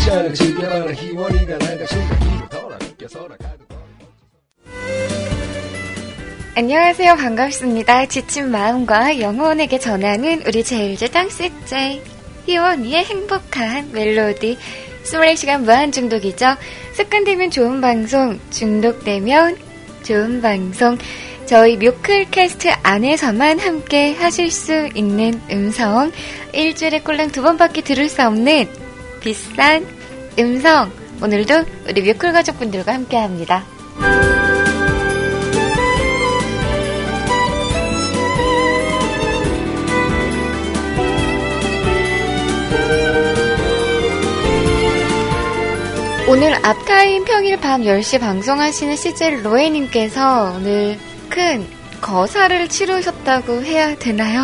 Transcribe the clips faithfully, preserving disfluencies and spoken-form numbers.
시간을 즐겨라 희원이가 내가 신기로 돌아 느껴서 나가는 거. 안녕하세요. 반갑습니다. 지친 마음과 영혼에게 전하는 우리 제일제당 씨제이 희원이의 행복한 멜로디 스물네 시간 무한중독이죠. 습관되면 좋은 방송, 중독되면 좋은 방송, 저희 뮤클캐스트 안에서만 함께 하실 수 있는 음성, 일주일에 꼴랑 두 번밖에 들을 수 없는 비싼 음성, 오늘도 우리 뮤클 가족분들과 함께합니다. 오늘 앞타임 평일 밤 열 시 방송하시는 씨제이 로에님께서 오늘 큰 거사를 치르셨다고 해야 되나요?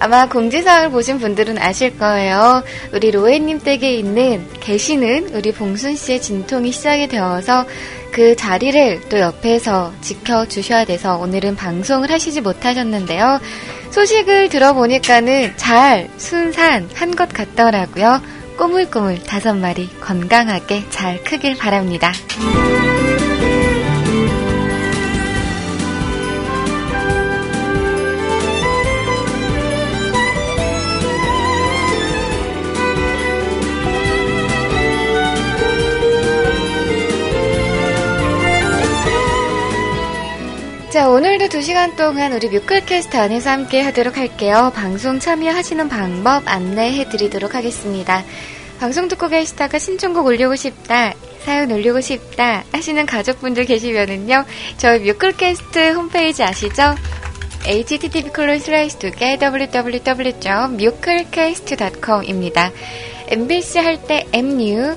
아마 공지사항을 보신 분들은 아실 거예요. 우리 로에님 댁에 있는, 계시는 우리 봉순씨의 진통이 시작이 되어서 그 자리를 또 옆에서 지켜주셔야 돼서 오늘은 방송을 하시지 못하셨는데요. 소식을 들어보니까는 잘 순산한 것 같더라고요. 꼬물꼬물 다섯 마리 건강하게 잘 크길 바랍니다. 자, 오늘도 두 시간 동안 우리 뮤클캐스트 안에서 함께 하도록 할게요. 방송 참여하시는 방법 안내해드리도록 하겠습니다. 방송 듣고 계시다가 신청곡 올리고 싶다, 사연 올리고 싶다 하시는 가족분들 계시면은요, 저희 뮤클캐스트 홈페이지 아시죠? 에이치티티피 콜론 슬래시 투 더블유 더블유 더블유 닷 뮤클캐스트 닷 컴 입니다. 엠비씨 할 때 엠 유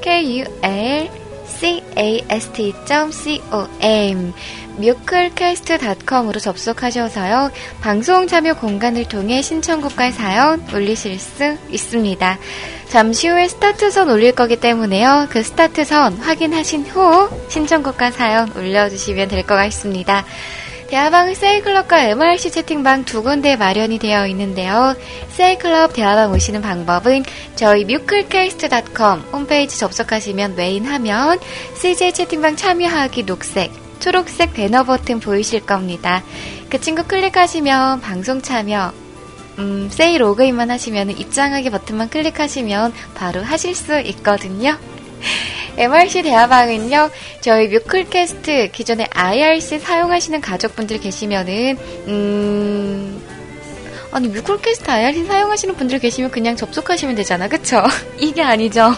케이 유 엘 씨 에이 에스 티 닷 컴 뮤클캐스트 닷 컴으로 접속하셔서요, 방송 참여 공간을 통해 신청곡과 사연 올리실 수 있습니다. 잠시 후에 스타트선 올릴 거기 때문에요, 그 스타트선 확인하신 후 신청곡과 사연 올려주시면 될 것 같습니다. 대화방 세이클럽과 엠알씨 채팅방 두 군데 마련이 되어 있는데요. 세이클럽 대화방 오시는 방법은 저희 뮤클캐스트 닷 컴 홈페이지 접속하시면 메인 화면 씨제이 채팅방 참여하기 녹색, 초록색 배너 버튼 보이실 겁니다. 그 친구 클릭하시면 방송 참여, 음, 세이 로그인만 하시면 입장하기 버튼만 클릭하시면 바로 하실 수 있거든요. 엠알씨 대화방은요, 저희 뮤클캐스트 기존에 아이알씨 사용하시는 가족분들 계시면은 음... 아니 뮤클캐스트 아이알씨 사용하시는 분들 계시면 그냥 접속하시면 되잖아, 그쵸? 이게 아니죠.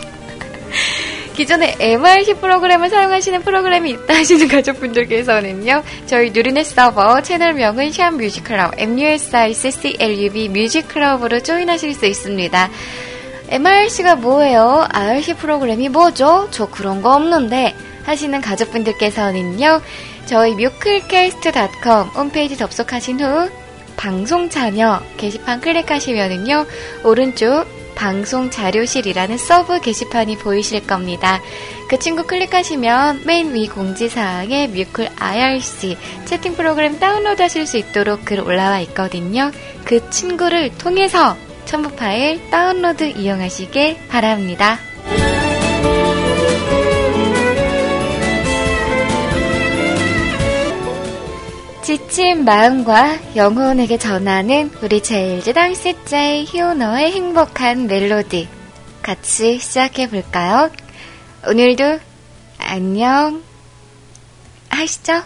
기존에 엠알씨 프로그램을 사용하시는 프로그램이 있다 하시는 가족분들께서는요, 저희 누리넷 서버 채널명은 샵 뮤직클럽 엠 유 에스 아이 씨 씨 엘 유 비 뮤직클럽으로 조인하실 수 있습니다. 엠알씨가 뭐예요? 아이알씨 프로그램이 뭐죠? 저 그런 거 없는데 하시는 가족분들께서는요, 저희 뮤클캐스트 닷 컴 홈페이지 접속하신 후 방송 참여 게시판 클릭하시면은요, 오른쪽 방송 자료실이라는 서브 게시판이 보이실 겁니다. 그 친구 클릭하시면 맨 위 공지사항에 뮤클 아이알씨 채팅 프로그램 다운로드 하실 수 있도록 글 올라와 있거든요. 그 친구를 통해서 첨부 파일 다운로드 이용하시길 바랍니다. 지친 마음과 영혼에게 전하는 우리 제일제당 씨제이 희원의 행복한 멜로디 같이 시작해볼까요? 오늘도 안녕 하시죠?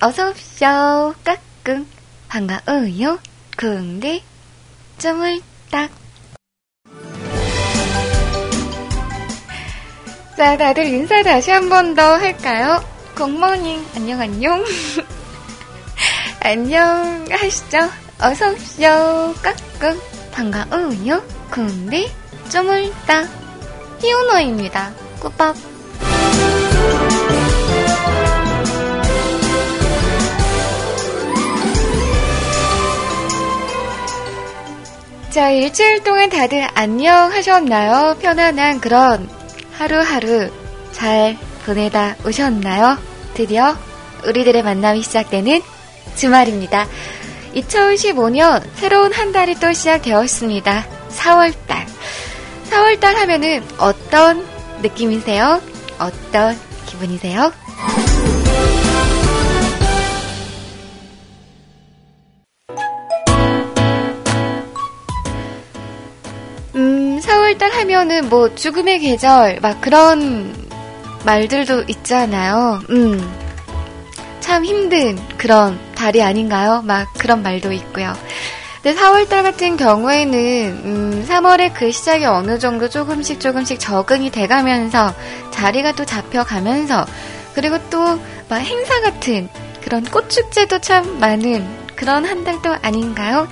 어서오십시오. 까꿍 반가워요. 궁디 쯤을 딱. 자, 다들 인사 다시 한 번 더 할까요? 굿모닝, 안녕 안녕. 안녕 하시죠? 어서오십시오. 까꿍 반가워요. 군비 쪼물딱 히오노입니다. 꾸벅. 자, 일주일 동안 다들 안녕 하셨나요? 편안한 그런 하루하루 잘 보내다 오셨나요? 드디어 우리들의 만남이 시작되는 주말입니다. 이천십오 년 새로운 한 달이 또 시작되었습니다. 사월달. 사월달 하면은 어떤 느낌이세요? 어떤 기분이세요? 음, 사월달 하면은 뭐 죽음의 계절 막 그런 말들도 있잖아요. 음, 참 힘든 그런 달이 아닌가요? 막 그런 말도 있고요. 근데 사월달 같은 경우에는 음, 삼월의 그 시작이 어느 정도 조금씩 조금씩 적응이 돼가면서 자리가 또 잡혀가면서 그리고 또 막 행사 같은 그런 꽃축제도 참 많은 그런 한 달도 아닌가요?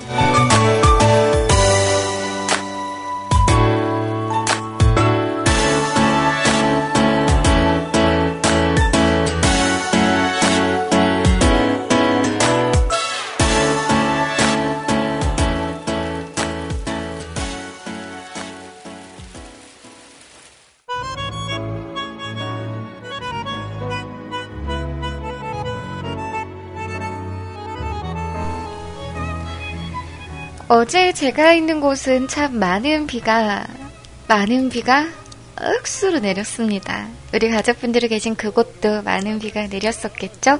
어제 제가 있는 곳은 참 많은 비가, 많은 비가 억수로 내렸습니다. 우리 가족분들이 계신 그곳도 많은 비가 내렸었겠죠?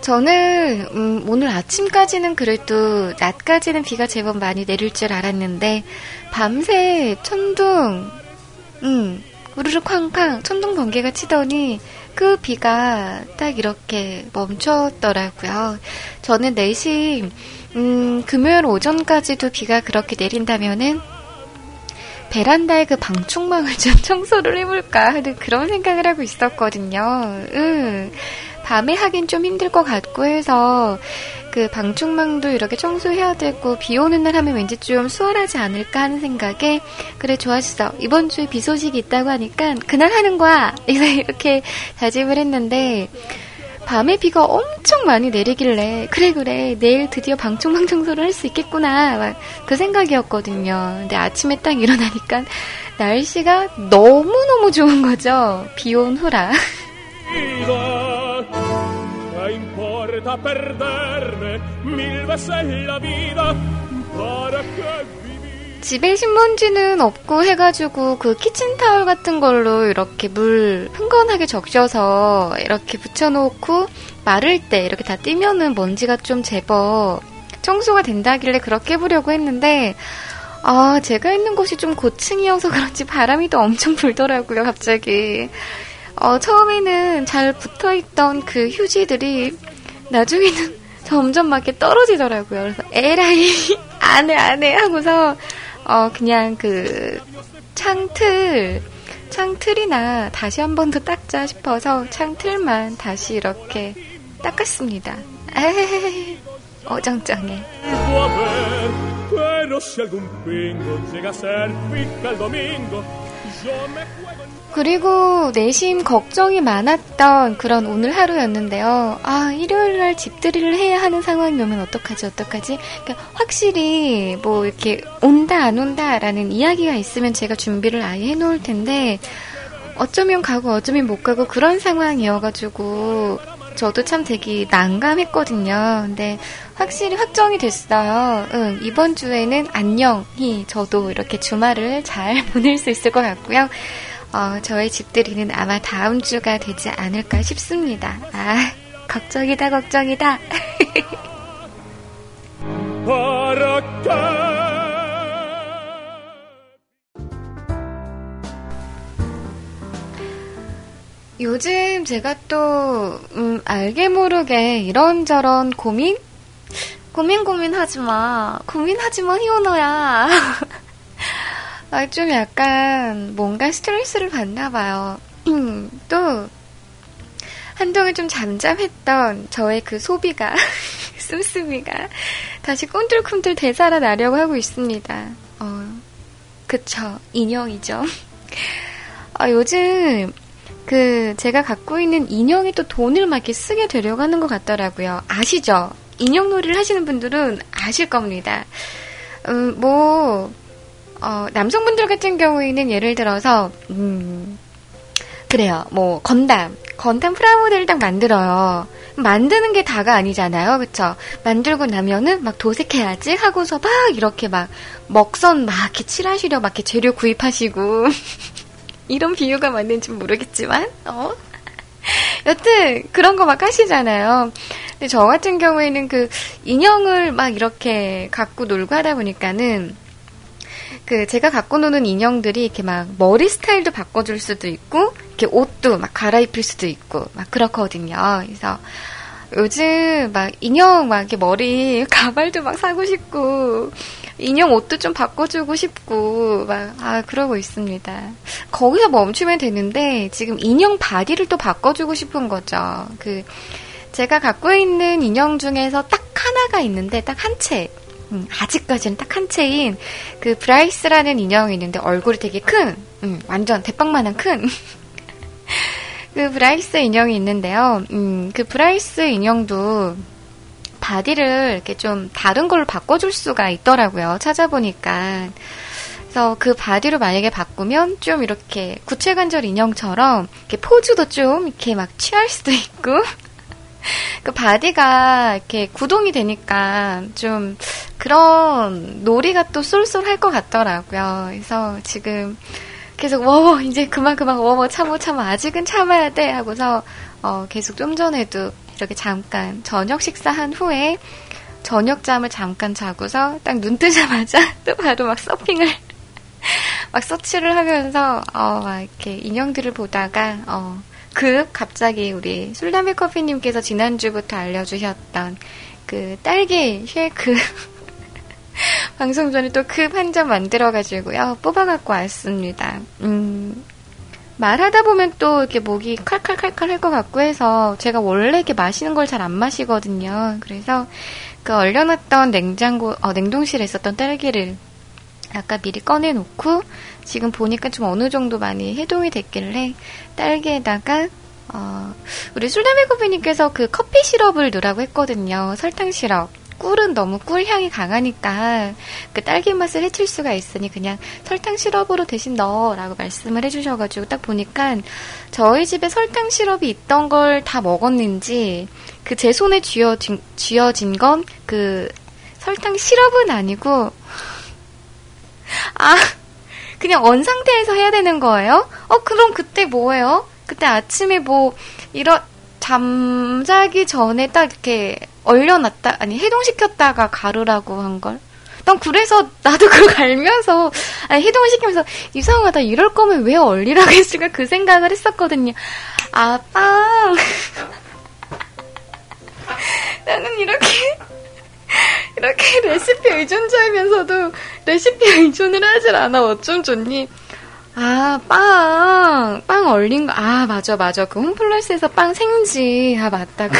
저는 음, 오늘 아침까지는 그래도 낮까지는 비가 제법 많이 내릴 줄 알았는데 밤새 천둥, 음, 우르르 쾅쾅 천둥 번개가 치더니 그 비가 딱 이렇게 멈췄더라고요. 저는 내심 음, 금요일 오전까지도 비가 그렇게 내린다면은 베란다의 그 방충망을 좀 청소를 해볼까 하는 그런 생각을 하고 있었거든요. 음, 밤에 하긴 좀 힘들 것 같고 해서 그 방충망도 이렇게 청소해야 되고 비 오는 날 하면 왠지 좀 수월하지 않을까 하는 생각에 그래 좋았어. 이번 주에 비 소식이 있다고 하니까 그날 하는 거야. 이렇게 다짐을 했는데 밤에 비가 엄청 많이 내리길래 그래 그래 내일 드디어 방충망 청소를 할 수 있겠구나 막 그 생각이었거든요. 근데 아침에 딱 일어나니까 날씨가 너무너무 좋은 거죠. 비 온 후라. 집에 신문지는 없고 해가지고 그 키친타올 같은 걸로 이렇게 물 흥건하게 적셔서 이렇게 붙여놓고 마를 때 이렇게 다 띄면은 먼지가 좀 제법 청소가 된다길래 그렇게 해보려고 했는데 아 제가 있는 곳이 좀 고층이어서 그런지 바람이 또 엄청 불더라고요 갑자기. 어 처음에는 잘 붙어있던 그 휴지들이 나중에는 점점 막 이렇게 떨어지더라고요. 그래서 에라이 안해 안해 하고서 어, 그냥 그, 창틀, 창틀이나 다시 한 번 더 닦자 싶어서 창틀만 다시 이렇게 닦았습니다. 에이, 어정쩡해. 그리고 내심 걱정이 많았던 그런 오늘 하루였는데요. 아, 일요일날 집들이를 해야 하는 상황이 오면 어떡하지, 어떡하지? 그러니까 확실히 뭐 이렇게 온다, 안 온다라는 이야기가 있으면 제가 준비를 아예 해놓을 텐데 어쩌면 가고 어쩌면 못 가고 그런 상황이어가지고 저도 참 되게 난감했거든요. 근데 확실히 확정이 됐어요. 응, 이번 주에는 안녕히 저도 이렇게 주말을 잘 보낼 수 있을 것 같고요. 어, 저의 집들이는 아마 다음 주가 되지 않을까 싶습니다. 아, 걱정이다, 걱정이다. 요즘 제가 또 음, 알게 모르게 이런저런 고민? 고민 고민하지마. 고민하지마, 희원호야. 아, 좀 약간 뭔가 스트레스를 받나 봐요. 또 한동안 좀 잠잠했던 저의 그 소비가 씀씀이가 다시 꿈틀꿈틀 되살아나려고 하고 있습니다. 어, 그쵸, 인형이죠. 아, 요즘 그 제가 갖고 있는 인형이 또 돈을 막 이렇게 쓰게 되려고 하는 것 같더라고요. 아시죠? 인형놀이를 하시는 분들은 아실 겁니다. 음, 뭐 어, 남성분들 같은 경우에는 예를 들어서 음, 그래요. 뭐 건담, 건담 프라모델을 딱 만들어요. 만드는 게 다가 아니잖아요. 그쵸? 만들고 나면은 막 도색해야지 하고서 막 이렇게 막 먹선 막 이렇게 칠하시려 막 이렇게 재료 구입하시고 이런 비유가 맞는지 모르겠지만 어? 여튼 그런 거 막 하시잖아요. 근데 저 같은 경우에는 그 인형을 막 이렇게 갖고 놀고 하다 보니까는 그 제가 갖고 노는 인형들이 이렇게 막 머리 스타일도 바꿔줄 수도 있고 이렇게 옷도 막 갈아입힐 수도 있고 막 그렇거든요. 그래서 요즘 막 인형 막 이렇게 머리 가발도 막 사고 싶고 인형 옷도 좀 바꿔주고 싶고 막 아 그러고 있습니다. 거기서 멈추면 되는데 지금 인형 바디를 또 바꿔주고 싶은 거죠. 그 제가 갖고 있는 인형 중에서 딱 하나가 있는데 딱 한 채. 음, 아직까지는 딱 한 채인 그 브라이스라는 인형이 있는데 얼굴이 되게 큰 음, 완전 대빵만한 큰 그 브라이스 인형이 있는데요. 음, 그 브라이스 인형도 바디를 이렇게 좀 다른 걸로 바꿔줄 수가 있더라고요. 찾아보니까. 그래서 그 바디로 만약에 바꾸면 좀 이렇게 구체관절 인형처럼 이렇게 포즈도 좀 이렇게 막 취할 수도 있고 그 바디가 이렇게 구동이 되니까 좀 그런 놀이가 또 쏠쏠할 것 같더라고요. 그래서 지금 계속 워워 이제 그만 그만 워워 참어 참어 아직은 참아야 돼 하고서 어 계속 좀 전에도 이렇게 잠깐 저녁 식사한 후에 저녁잠을 잠깐 자고서 딱 눈 뜨자마자 또 바로 막 서핑을 막 서치를 하면서 어 막 이렇게 인형들을 보다가 어 그 갑자기 우리 술담배 커피님께서 지난주부터 알려주셨던 그 딸기 쉐이크 방송 전에 또 급 한 잔 만들어가지고요 뽑아갖고 왔습니다. 음, 말하다 보면 또 이렇게 목이 칼칼칼칼 할 것 같고 해서 제가 원래 이렇게 마시는 걸 잘 안 마시거든요. 그래서 그 얼려놨던 냉장고 어, 냉동실에 있었던 딸기를 아까 미리 꺼내놓고 지금 보니까 좀 어느 정도 많이 해동이 됐길래 딸기에다가 어, 우리 술담배 커피님께서 그 커피 시럽을 넣으라고 했거든요. 설탕 시럽. 꿀은 너무 꿀향이 강하니까 그 딸기 맛을 해칠 수가 있으니 그냥 설탕 시럽으로 대신 넣어라고 말씀을 해주셔가지고 딱 보니까 저희 집에 설탕 시럽이 있던 걸 다 먹었는지 그 제 손에 쥐어진, 쥐어진 건 그 설탕 시럽은 아니고 아 그냥 언 상태에서 해야 되는 거예요? 어 그럼 그때 뭐예요? 그때 아침에 뭐 이런 잠자기 전에 딱 이렇게 얼려놨다 아니 해동시켰다가 가루라고 한 걸? 난 그래서 나도 그걸 알면서 아니 해동시키면서 이상하다 이럴 거면 왜 얼리라고 했을까 그 생각을 했었거든요. 아 빵 나는 이렇게 이렇게 레시피 의존자이면서도 레시피 의존을 하질 않아. 어쩜 좋니? 아, 빵. 빵 얼린 거. 아, 맞아, 맞아. 그 홈플러스에서 빵 생지. 아, 맞다. 그.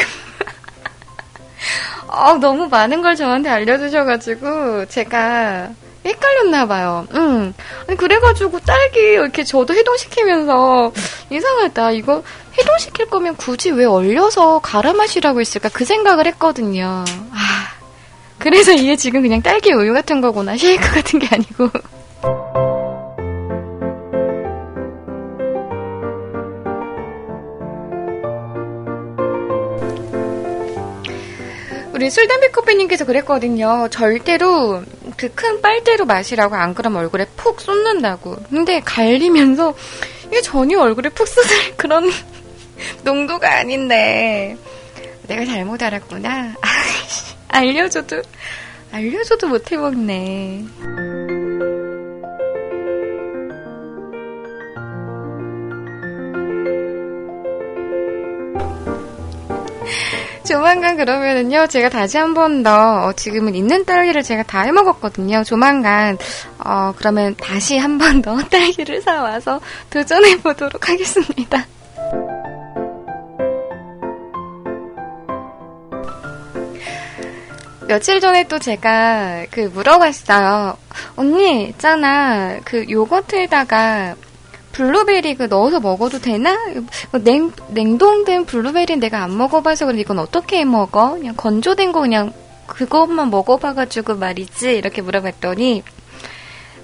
어, 너무 많은 걸 저한테 알려주셔가지고 제가 헷갈렸나봐요. 응. 아니, 그래가지고 딸기 이렇게 저도 해동시키면서 이상하다. 이거 해동시킬 거면 굳이 왜 얼려서 갈아 마시라고 했을까? 그 생각을 했거든요. 아. 그래서 이게 지금 그냥 딸기 우유 같은 거구나. 쉐이크 같은 게 아니고. 우리 술담배 커피님께서 그랬거든요. 절대로 그 큰 빨대로 마시라고 안 그러면 얼굴에 푹 쏟는다고. 근데 갈리면서 이게 전혀 얼굴에 푹 쏟을 그런 농도가 아닌데 내가 잘못 알았구나. 알려줘도 알려줘도 못 해먹네. 조만간 그러면은요 제가 다시 한 번 더 어, 지금은 있는 딸기를 제가 다 해먹었거든요. 조만간 어 그러면 다시 한 번 더 딸기를 사와서 도전해보도록 하겠습니다. 며칠 전에 또 제가 그 물어봤어요. 언니 있잖아 그 요거트에다가 블루베리 그 넣어서 먹어도 되나? 냉, 냉동된 블루베리 내가 안 먹어봐서 그런데 이건 어떻게 해 먹어? 그냥 건조된 거 그냥 그것만 먹어봐가지고 말이지 이렇게 물어봤더니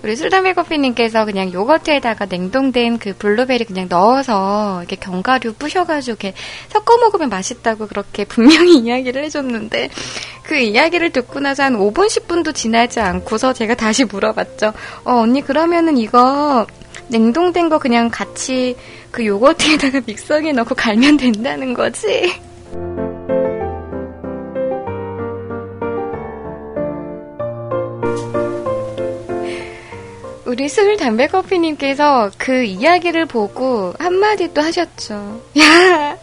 우리 술담일커피님께서 그냥 요거트에다가 냉동된 그 블루베리 그냥 넣어서 이렇게 견과류 부셔가지고 이렇게 섞어 먹으면 맛있다고 그렇게 분명히 이야기를 해줬는데 그 이야기를 듣고 나서 한 오 분, 십 분도 지나지 않고서 제가 다시 물어봤죠. 어, 언니 그러면은 이거 냉동된 거 그냥 같이 그 요거트에다가 믹서기에 넣고 갈면 된다는 거지? 우리 술 담배 커피님께서 그 이야기를 보고 한마디 또 하셨죠. 야,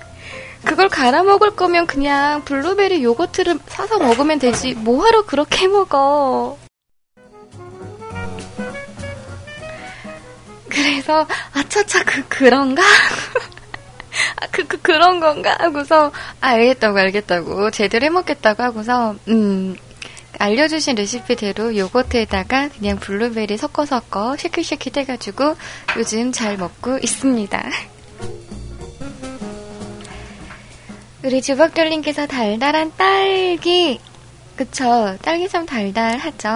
그걸 갈아 먹을 거면 그냥 블루베리 요거트를 사서 먹으면 되지. 뭐하러 그렇게 먹어? 그래서 아차차 그 그런가? 아, 그, 그 그런 건가? 하고서 아, 알겠다고 알겠다고 제대로 해먹겠다고 하고서 음. 알려주신 레시피대로 요거트에다가 그냥 블루베리 섞어 섞어 쉐킷쉐킷 해가지고 요즘 잘 먹고 있습니다. 우리 주박돌님께서 달달한 딸기, 그쵸? 딸기 참 달달하죠.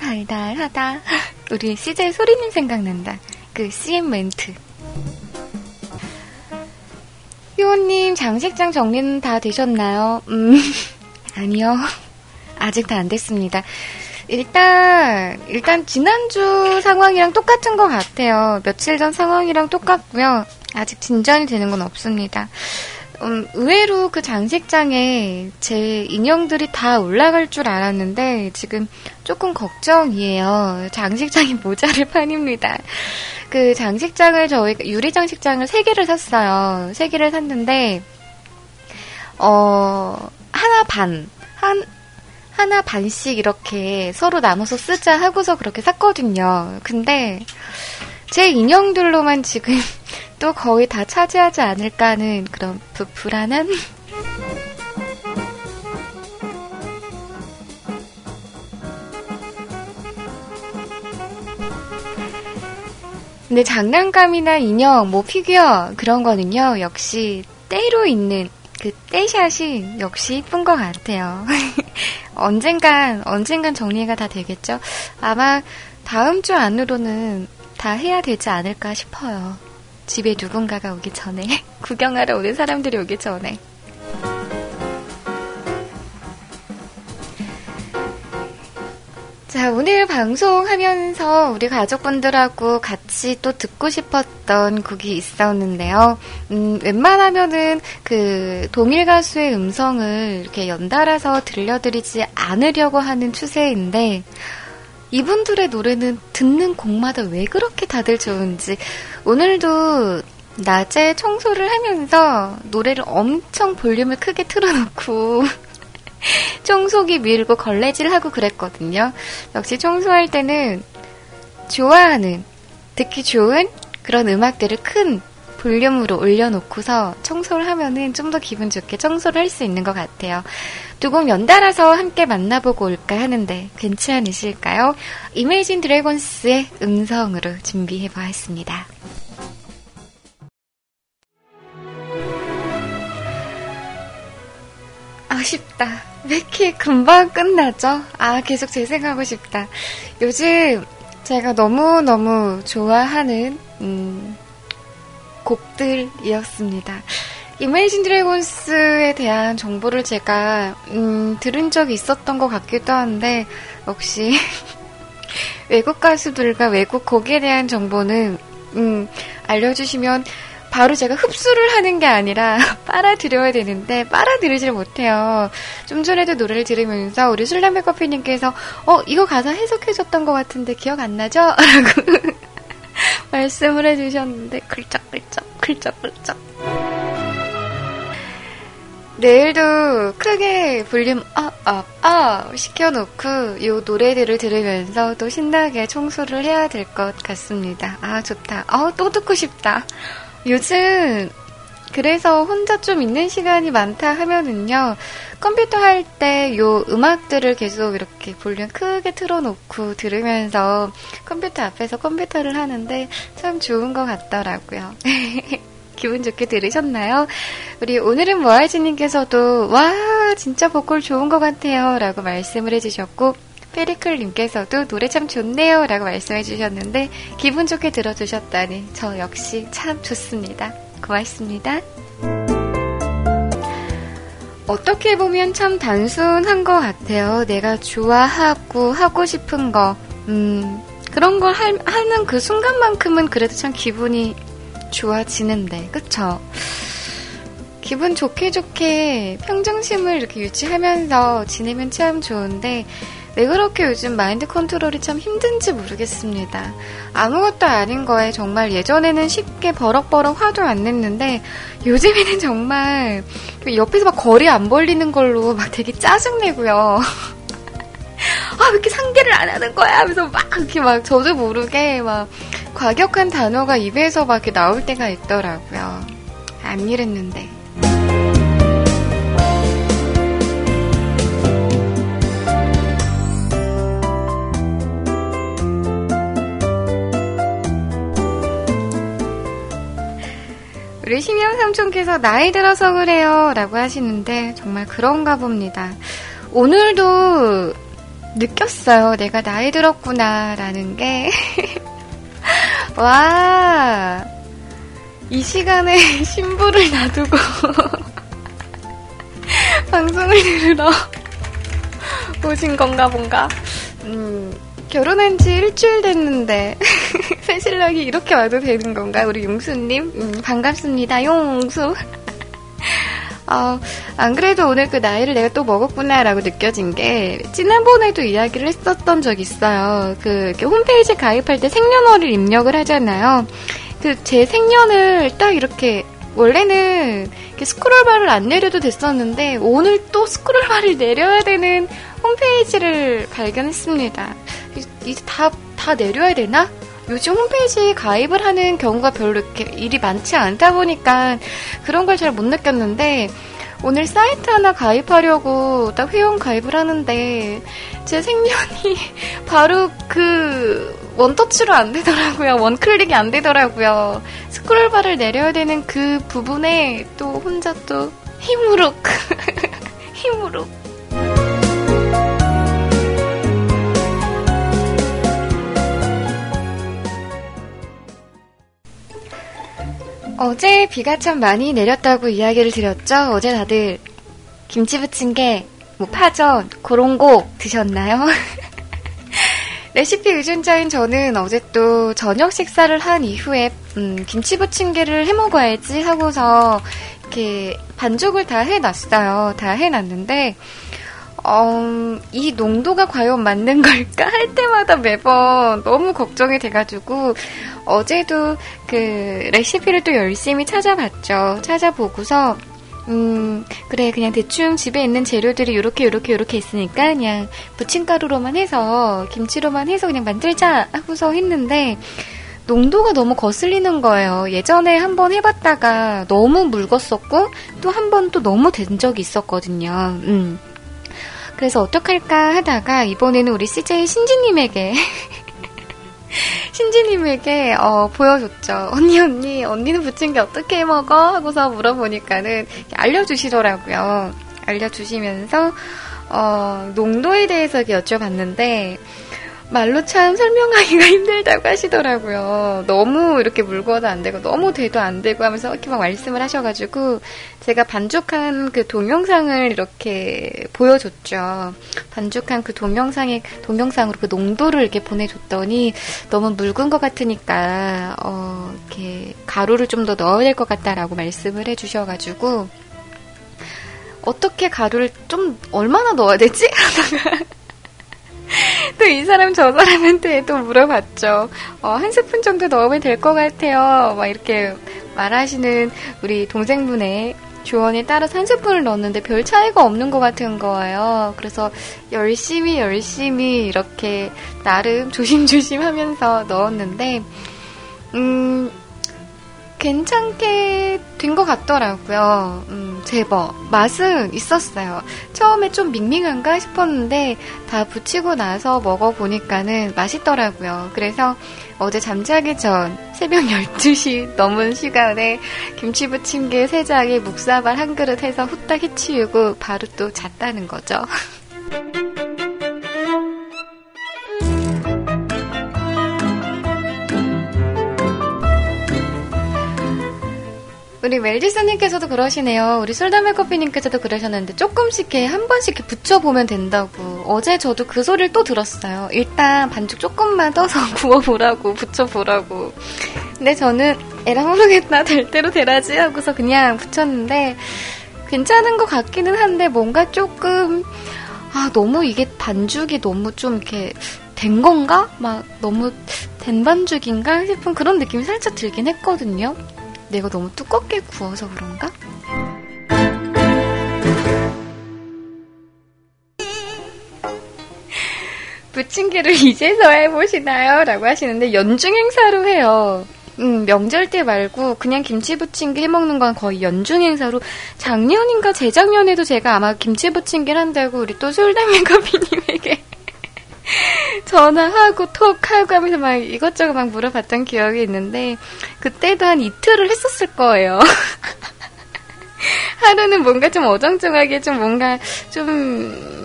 달달하다. 우리 씨제이 소리님 생각난다. 그 씨엠 멘트. 희원님 장식장 정리는 다 되셨나요? 음, 아니요. 아직 다 안 됐습니다. 일단 일단 지난주 상황이랑 똑같은 것 같아요. 며칠 전 상황이랑 똑같고요. 아직 진전이 되는 건 없습니다. 음, 의외로 그 장식장에 제 인형들이 다 올라갈 줄 알았는데 지금 조금 걱정이에요. 장식장이 모자랄 판입니다. 그 장식장을 저희 유리 장식장을 세 개를 샀어요. 세 개를 샀는데 어 하나 반 한 하나 반씩 이렇게 서로 나눠서 쓰자 하고서 그렇게 샀거든요. 근데 제 인형들로만 지금 또 거의 다 차지하지 않을까 하는 그런 부, 불안한 근데 장난감이나 인형, 뭐 피규어 그런 거는요. 역시 때로 있는 그 때샷이 역시 이쁜 것 같아요. 언젠간 언젠간 정리가 다 되겠죠. 아마 다음 주 안으로는 다 해야 되지 않을까 싶어요. 집에 누군가가 오기 전에 구경하러 오는 사람들이 오기 전에. 자, 오늘 방송하면서 우리 가족분들하고 같이 또 듣고 싶었던 곡이 있었는데요. 음, 웬만하면은 그 동일 가수의 음성을 이렇게 연달아서 들려드리지 않으려고 하는 추세인데 이분들의 노래는 듣는 곡마다 왜 그렇게 다들 좋은지 오늘도 낮에 청소를 하면서 노래를 엄청 볼륨을 크게 틀어놓고 청소기 밀고 걸레질하고 그랬거든요. 역시 청소할 때는 좋아하는, 듣기 좋은 그런 음악들을 큰 볼륨으로 올려놓고서 청소를 하면은 좀 더 기분 좋게 청소를 할 수 있는 것 같아요. 두 곡 연달아서 함께 만나보고 올까 하는데 괜찮으실까요? 이메이진 드래곤스의 음성으로 준비해보았습니다. 아쉽다. 왜 이렇게 금방 끝나죠? 아, 계속 재생하고 싶다. 요즘 제가 너무너무 좋아하는 음, 곡들이었습니다. 이메이진 드래곤스에 대한 정보를 제가 음, 들은 적이 있었던 것 같기도 한데 역시 외국 가수들과 외국 곡에 대한 정보는 음, 알려주시면 바로 제가 흡수를 하는 게 아니라 빨아들여야 되는데 빨아들이질 못해요. 좀 전에도 노래를 들으면서 우리 술담배 커피님께서 어 이거 가사 해석해줬던 것 같은데 기억 안 나죠? 라고 말씀을 해주셨는데 글쩍글쩍 글쩍글쩍 내일도 크게 볼륨 업업업 업 시켜놓고 요 노래들을 들으면서 또 신나게 청소를 해야 될 것 같습니다. 아 좋다. 어, 또 듣고 싶다. 요즘 그래서 혼자 좀 있는 시간이 많다 하면은요 컴퓨터 할 때 요 음악들을 계속 이렇게 볼륨 크게 틀어놓고 들으면서 컴퓨터 앞에서 컴퓨터를 하는데 참 좋은 것 같더라고요. 기분 좋게 들으셨나요? 우리 오늘은 모아지님께서도 와 진짜 보컬 좋은 것 같아요 라고 말씀을 해주셨고 페리클님께서도 노래 참 좋네요 라고 말씀해 주셨는데 기분 좋게 들어주셨다니 저 역시 참 좋습니다. 고맙습니다. 어떻게 보면 참 단순한 것 같아요. 내가 좋아하고 하고 싶은 거 음, 그런 걸 할, 하는 그 순간만큼은 그래도 참 기분이 좋아지는데 그쵸? 기분 좋게 좋게 평정심을 이렇게 유지하면서 지내면 참 좋은데 왜 그렇게 요즘 마인드 컨트롤이 참 힘든지 모르겠습니다. 아무것도 아닌 거에 정말 예전에는 쉽게 버럭버럭 화도 안 냈는데 요즘에는 정말 옆에서 막 거리 안 벌리는 걸로 막 되게 짜증내고요. 아, 왜 이렇게 상기를 안 하는 거야 하면서 막 이렇게 막 저도 모르게 막 과격한 단어가 입에서 막 이렇게 나올 때가 있더라고요. 안 이랬는데. 우리 심형 삼촌께서 나이 들어서 그래요 라고 하시는데 정말 그런가 봅니다. 오늘도 느꼈어요. 내가 나이 들었구나 라는 게. 와, 이 시간에 신부를 놔두고 방송을 들으러 오신 건가 뭔가. 음, 결혼한 지 일주일 됐는데 새 신랑이 이렇게 와도 되는 건가? 우리 용수님 음, 반갑습니다. 용수. 어, 안 그래도 오늘 그 나이를 내가 또 먹었구나라고 느껴진 게 지난번에도 이야기를 했었던 적이 있어요. 그 이렇게 홈페이지 가입할 때 생년월일 입력을 하잖아요. 그 제 생년을 딱 이렇게 원래는 이렇게 스크롤바를 안 내려도 됐었는데 오늘 또 스크롤바를 내려야 되는 홈페이지를 발견했습니다. 이제 다, 다 내려야 되나? 요즘 홈페이지 가입을 하는 경우가 별로 이렇게 일이 많지 않다 보니까 그런 걸 잘 못 느꼈는데 오늘 사이트 하나 가입하려고 딱 회원 가입을 하는데 제 생년이 바로 그 원터치로 안 되더라고요. 원클릭이 안 되더라고요. 스크롤바를 내려야 되는 그 부분에 또 혼자 또 힘으로 힘으로 어제 비가 참 많이 내렸다고 이야기를 드렸죠? 어제 다들 김치부침개, 뭐 파전, 그런 거 드셨나요? 레시피 의존자인 저는 어제 또 저녁 식사를 한 이후에 음, 김치부침개를 해먹어야지 하고서 이렇게 반죽을 다 해놨어요. 다 해놨는데 어, 이 농도가 과연 맞는 걸까? 할 때마다 매번 너무 걱정이 돼가지고 어제도 그 레시피를 또 열심히 찾아봤죠. 찾아보고서 음, 그래 그냥 대충 집에 있는 재료들이 요렇게 요렇게 요렇게 있으니까 그냥 부침가루로만 해서 김치로만 해서 그냥 만들자 하고서 했는데 농도가 너무 거슬리는 거예요. 예전에 한번 해봤다가 너무 묽었었고 또 한 번 또 너무 된 적이 있었거든요. 음. 그래서 어떡할까 하다가 이번에는 우리 씨제이 신지님에게 신지님에게 어, 보여줬죠. 언니 언니 언니는 부침개 어떻게 해 먹어? 하고서 물어보니까는 알려주시더라고요. 알려주시면서 어, 농도에 대해서 여쭤봤는데 말로 참 설명하기가 힘들다고 하시더라고요. 너무 이렇게 묽어도 안 되고 너무 돼도 안 되고 하면서 이렇게 막 말씀을 하셔가지고 제가 반죽한 그 동영상을 이렇게 보여줬죠. 반죽한 그 동영상에 동영상으로 그 농도를 이렇게 보내줬더니 너무 묽은 것 같으니까 어, 이렇게 가루를 좀 더 넣어야 될 것 같다라고 말씀을 해주셔가지고 어떻게 가루를 좀 얼마나 넣어야 되지? 또 이 사람 저 사람한테 또 물어봤죠. 어, 한 스푼 정도 넣으면 될 것 같아요. 막 이렇게 말하시는 우리 동생분의 조언에 따라서 한 스푼을 넣었는데 별 차이가 없는 것 같은 거예요. 그래서 열심히 열심히 이렇게 나름 조심조심 하면서 넣었는데 음, 괜찮게 된 것 같더라고요. 음, 제법 맛은 있었어요. 처음에 좀 밍밍한가 싶었는데 다 부치고 나서 먹어보니까는 맛있더라고요. 그래서 어제 잠자기 전 새벽 열두 시 넘은 시간에 김치부침개 세 장에 묵사발 한 그릇 해서 후딱 해치우고 바로 또 잤다는 거죠. 우리 멜지스님께서도 그러시네요. 우리 솔다메커피님께서도 그러셨는데 조금씩 이렇게 한 번씩 이렇게 붙여보면 된다고. 어제 저도 그 소리를 또 들었어요. 일단 반죽 조금만 떠서 구워보라고, 붙여보라고. 근데 저는 에라 모르겠다, 될 대로 되라지 하고서 그냥 붙였는데 괜찮은 것 같기는 한데 뭔가 조금 아 너무 이게 반죽이 너무 좀 이렇게 된 건가? 막 너무 된 반죽인가? 싶은 그런 느낌이 살짝 들긴 했거든요. 내가 너무 두껍게 구워서 그런가? 부침개를 이제서 해보시나요? 라고 하시는데 연중 행사로 해요. 음, 명절 때 말고 그냥 김치 부침개 해먹는 건 거의 연중 행사로. 작년인가 재작년에도 제가 아마 김치 부침개를 한다고 우리 또 솔다메커피님에게 전화하고 톡하고 하면서 막 이것저것 막 물어봤던 기억이 있는데 그때도 한 이틀을 했었을 거예요. 하루는 뭔가 좀 어정쩡하게 좀 뭔가 좀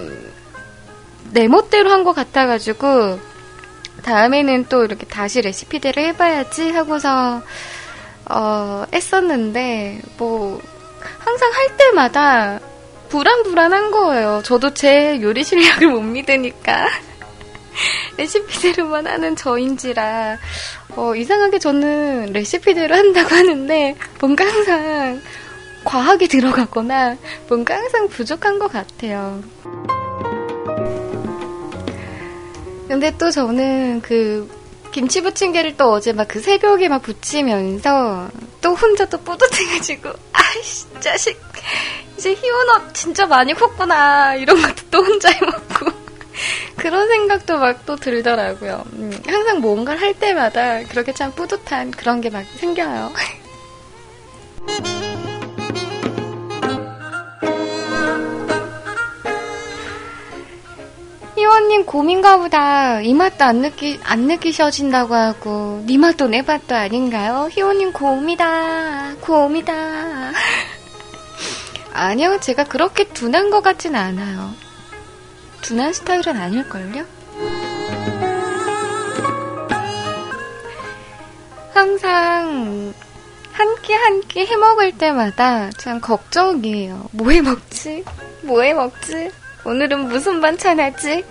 내 멋대로 한 것 같아가지고 다음에는 또 이렇게 다시 레시피대로 해봐야지 하고서 어 했었는데 뭐 항상 할 때마다 불안불안한 거예요. 저도 제 요리 실력을 못 믿으니까 레시피대로만 하는 저인지라 어, 이상하게 저는 레시피대로 한다고 하는데 뭔가 항상 과하게 들어가거나 뭔가 항상 부족한 것 같아요. 근데 또 저는 그 김치부침개를 또 어제 막 그 새벽에 막 부치면서 또 혼자 또 뿌듯해가지고 아이씨 자식 이제 희원아 진짜 많이 컸구나 이런 것도 또 혼자 해먹고 그런 생각도 막 또 들더라고요. 음, 항상 뭔가를 할 때마다 그렇게 참 뿌듯한 그런 게 막 생겨요. 희원님 고민가 보다. 이 맛도 안, 느끼, 안 느끼셔진다고 하고 니 맛도 내 맛도 아닌가요? 희원님 고음이다. 고음이다. 아니요. 제가 그렇게 둔한 것 같진 않아요. 둔한 스타일은 아닐걸요? 항상 한 끼 한 끼 해먹을 때마다 참 걱정이에요. 뭐 해먹지? 뭐 해먹지? 오늘은 무슨 반찬 하지?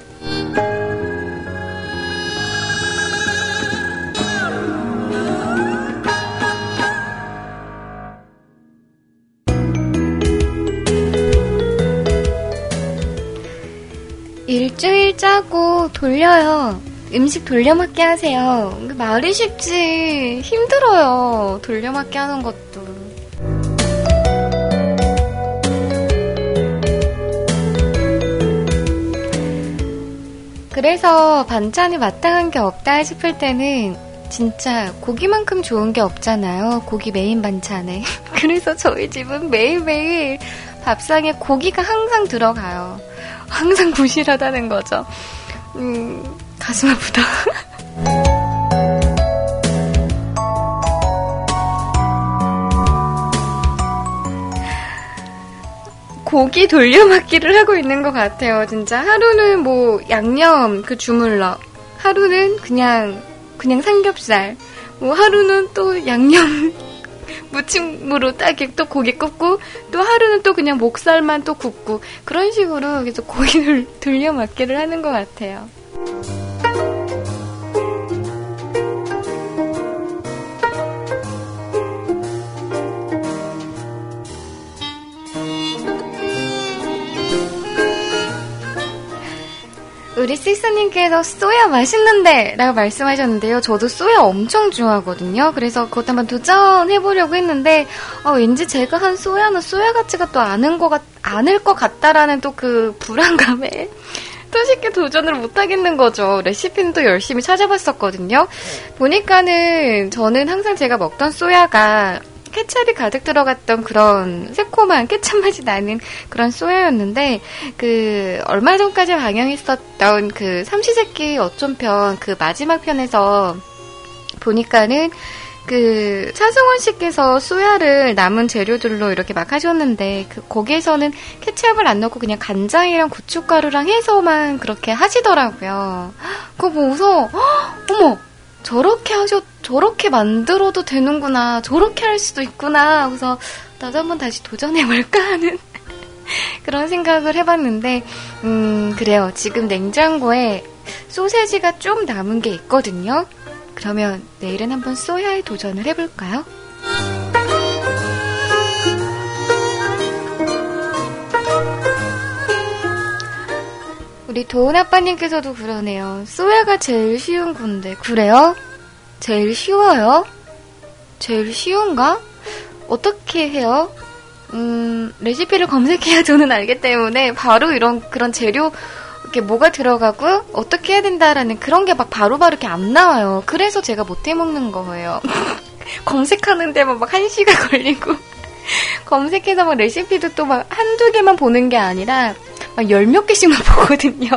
일주일 짜고 돌려요. 음식 돌려막기 하세요. 말이 쉽지 힘들어요. 돌려막기 하는 것도. 그래서 반찬이 마땅한 게 없다 싶을 때는 진짜 고기만큼 좋은 게 없잖아요. 고기 메인 반찬에. 그래서 저희 집은 매일매일 밥상에 고기가 항상 들어가요. 항상 부실하다는 거죠. 음, 가슴 아프다. 고기 돌려막기를 하고 있는 것 같아요. 진짜 하루는 뭐 양념 그 주물럭, 하루는 그냥 그냥 삼겹살, 뭐 하루는 또 양념 무침으로 딱 이렇게 또 고기 굽고 또 하루는 또 그냥 목살만 또 굽고 그런 식으로 계속 고기를 돌려막기를 하는 것 같아요. 우리 시스님께서 쏘야 맛있는데 라고 말씀하셨는데요. 저도 쏘야 엄청 좋아하거든요. 그래서 그것도 한번 도전해보려고 했는데 어, 왠지 제가 한 쏘야는 쏘야 가치가 또 아는 것 같, 아닐 것 같다라는 또 그 불안감에 또 쉽게 도전을 못하겠는 거죠. 레시피는 또 열심히 찾아봤었거든요. 보니까는 저는 항상 제가 먹던 쏘야가 케찹이 가득 들어갔던 그런 새콤한 케찹 맛이 나는 그런 쏘야였는데 그 얼마 전까지 방영했었던 그 삼시세끼 어촌편 그 마지막 편에서 보니까는 그 차승원 씨께서 쏘야를 남은 재료들로 이렇게 막 하셨는데 그 거기에서는 케찹을 안 넣고 그냥 간장이랑 고춧가루랑 해서만 그렇게 하시더라고요. 그거 보고서 어머 저렇게 하셔, 저렇게 만들어도 되는구나, 저렇게 할 수도 있구나. 그래서 나도 한번 다시 도전해볼까 하는 그런 생각을 해봤는데, 음, 그래요. 지금 냉장고에 소세지가 좀 남은 게 있거든요. 그러면 내일은 한번 소야에 도전을 해볼까요? 우리 도훈 아빠님께서도 그러네요. 소야가 제일 쉬운 건데. 그래요? 제일 쉬워요? 제일 쉬운가? 어떻게 해요? 음, 레시피를 검색해야 저는 알기 때문에 바로 이런 그런 재료 이렇게 뭐가 들어가고 어떻게 해야 된다라는 그런 게 막 바로바로 이렇게 안 나와요. 그래서 제가 못 해먹는 거예요. 검색하는데만 막 한 시간 걸리고 검색해서 막 레시피도 또 막 한두 개만 보는 게 아니라 막 열 몇 개씩만 보거든요.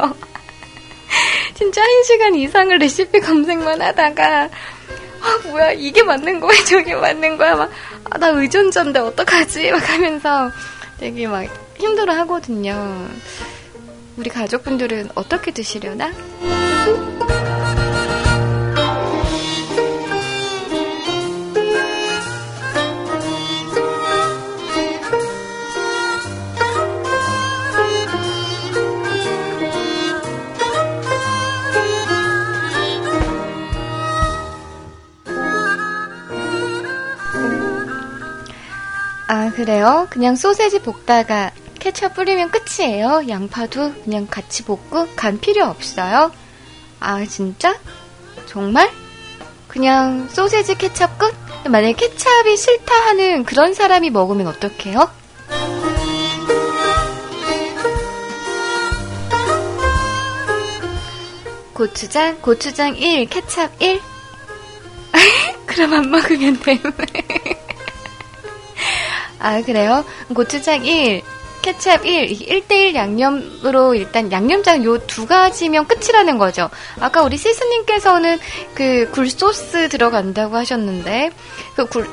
진짜 한 시간 이상을 레시피 검색만 하다가, 아, 뭐야, 이게 맞는 거야, 저게 맞는 거야, 막, 아, 나 의존자인데 어떡하지? 막 하면서 되게 막 힘들어 하거든요. 우리 가족분들은 어떻게 드시려나? 아, 그래요? 그냥 소세지 볶다가 케첩 뿌리면 끝이에요? 양파도 그냥 같이 볶고 간 필요 없어요? 아, 진짜? 정말? 그냥 소세지 케첩 끝? 만약에 케첩이 싫다 하는 그런 사람이 먹으면 어떡해요? 고추장? 고추장 일, 케첩 일? 그럼 안 먹으면 돼. 아, 그래요? 고추장 일, 케첩 일, 일 대 일 양념으로 일단 양념장 요 두 가지면 끝이라는 거죠. 아까 우리 시스님께서는 그 굴소스 들어간다고 하셨는데, 그 굴,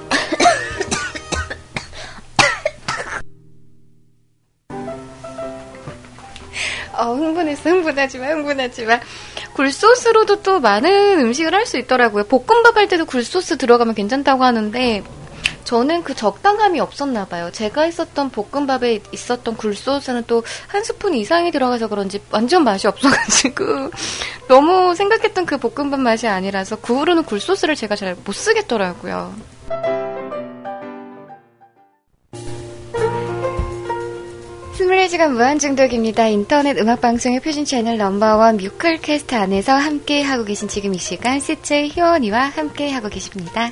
어, 흥분했어, 흥분하지 마, 흥분하지 마. 굴소스로도 또 많은 음식을 할 수 있더라고요. 볶음밥 할 때도 굴소스 들어가면 괜찮다고 하는데, 저는 그 적당함이 없었나 봐요. 제가 했었던 볶음밥에 있었던 굴소스는 또 한 스푼 이상이 들어가서 그런지 완전 맛이 없어가지고 너무 생각했던 그 볶음밥 맛이 아니라서 그 후로는 굴소스를 제가 잘 못 쓰겠더라고요. 이십사 시간 무한중독입니다. 인터넷 음악방송의 표준 채널 넘버원 뮤클캐스트 안에서 함께하고 계신 지금 이 시간 씨제이 희원이와 함께하고 계십니다.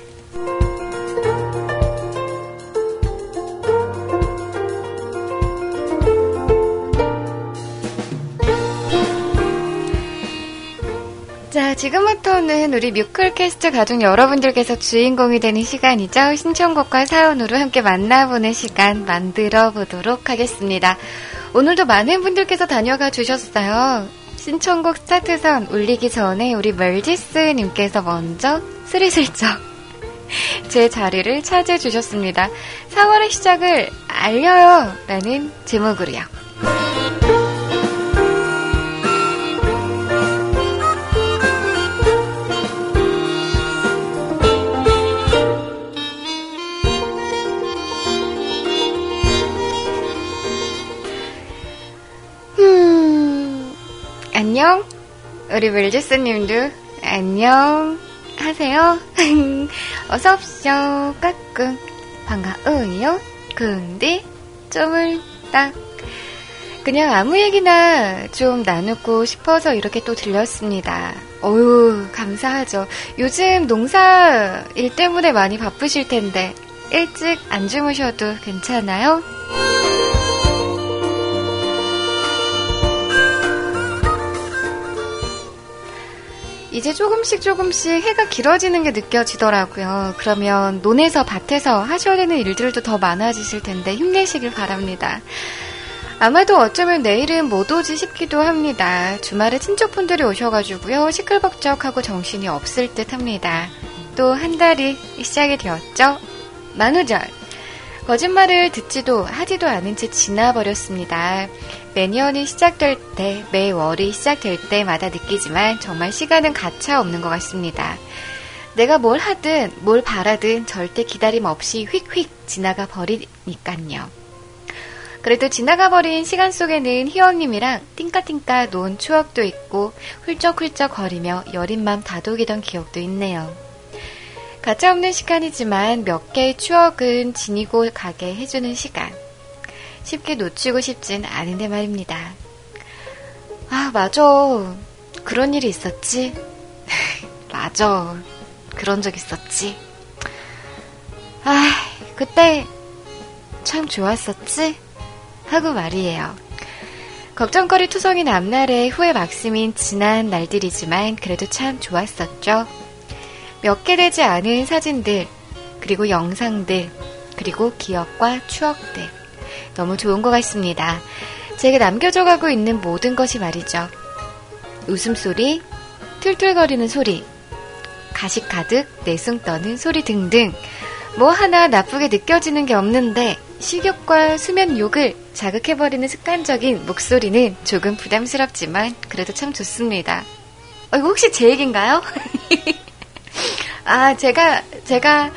자, 지금부터는 우리 뮤클캐스트 가족 여러분들께서 주인공이 되는 시간이죠. 신청곡과 사연으로 함께 만나보는 시간 만들어 보도록 하겠습니다. 오늘도 많은 분들께서 다녀가 주셨어요. 신청곡 스타트선 울리기 전에 우리 멀지스님께서 먼저 스리슬쩍 제 자리를 차지해주셨습니다. 사월의 시작을 알려요 라는 제목으로요. 안녕, 우리 멜지스님도 안녕 하세요. 어서 오십시오. 까꿍 반가워요. 근데 좀을 딱 그냥 아무 얘기나 좀 나누고 싶어서 이렇게 또 들렸습니다. 어유 감사하죠. 요즘 농사 일 때문에 많이 바쁘실 텐데 일찍 안 주무셔도 괜찮아요? 이제 조금씩 조금씩 해가 길어지는 게 느껴지더라고요. 그러면 논에서 밭에서 하셔야 되는 일들도 더 많아지실 텐데 힘내시길 바랍니다. 아마도 어쩌면 내일은 못 오지 싶기도 합니다. 주말에 친척분들이 오셔가지고요. 시끌벅적하고 정신이 없을 듯 합니다. 또 한 달이 시작이 되었죠. 만우절. 거짓말을 듣지도 하지도 않은 채 지나버렸습니다. 매년이 시작될 때, 매월이 시작될 때마다 느끼지만 정말 시간은 가차없는 것 같습니다. 내가 뭘 하든 뭘 바라든 절대 기다림 없이 휙휙 지나가 버리니깐요. 그래도 지나가 버린 시간 속에는 희원님이랑 띵까띵까 논 추억도 있고 훌쩍훌쩍 거리며 여린 맘 다독이던 기억도 있네요. 가차없는 시간이지만 몇 개의 추억은 지니고 가게 해주는 시간. 쉽게 놓치고 싶진 않은데 말입니다. 아, 맞아. 그런 일이 있었지? 맞아. 그런 적 있었지? 아, 그때 참 좋았었지? 하고 말이에요. 걱정거리 투성인 앞날에 후회 막심인 지난 날들이지만 그래도 참 좋았었죠. 몇 개 되지 않은 사진들, 그리고 영상들, 그리고 기억과 추억들. 너무 좋은 것 같습니다. 제게 남겨져 가고 있는 모든 것이 말이죠. 웃음소리, 툴툴거리는 소리, 가식 가득 내숭 떠는 소리 등등 뭐 하나 나쁘게 느껴지는 게 없는데 식욕과 수면 욕을 자극해버리는 습관적인 목소리는 조금 부담스럽지만 그래도 참 좋습니다. 어, 이거 혹시 제 얘기인가요? 아, 제가 제가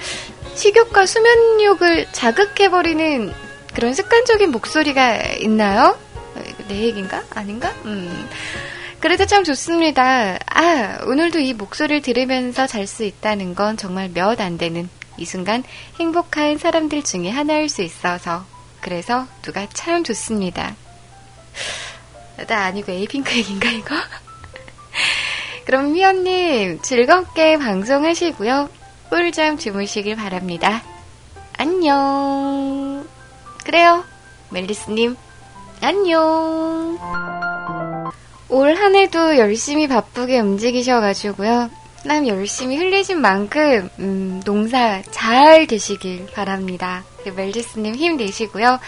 식욕과 수면 욕을 자극해버리는 그런 습관적인 목소리가 있나요? 내 얘기인가? 아닌가? 음. 그래도 참 좋습니다. 아, 오늘도 이 목소리를 들으면서 잘 수 있다는 건 정말 몇 안 되는 이 순간 행복한 사람들 중에 하나일 수 있어서 그래서 누가 참 좋습니다. 나 아니고 에이핑크 얘기인가 이거? 그럼 희원님 즐겁게 방송하시고요. 꿀잠 주무시길 바랍니다. 안녕. 그래요. 멜리스님 안녕. 올 한 해도 열심히 바쁘게 움직이셔가지고요. 땀 열심히 흘리신 만큼 음, 농사 잘 되시길 바랍니다. 멜리스님 힘내시고요.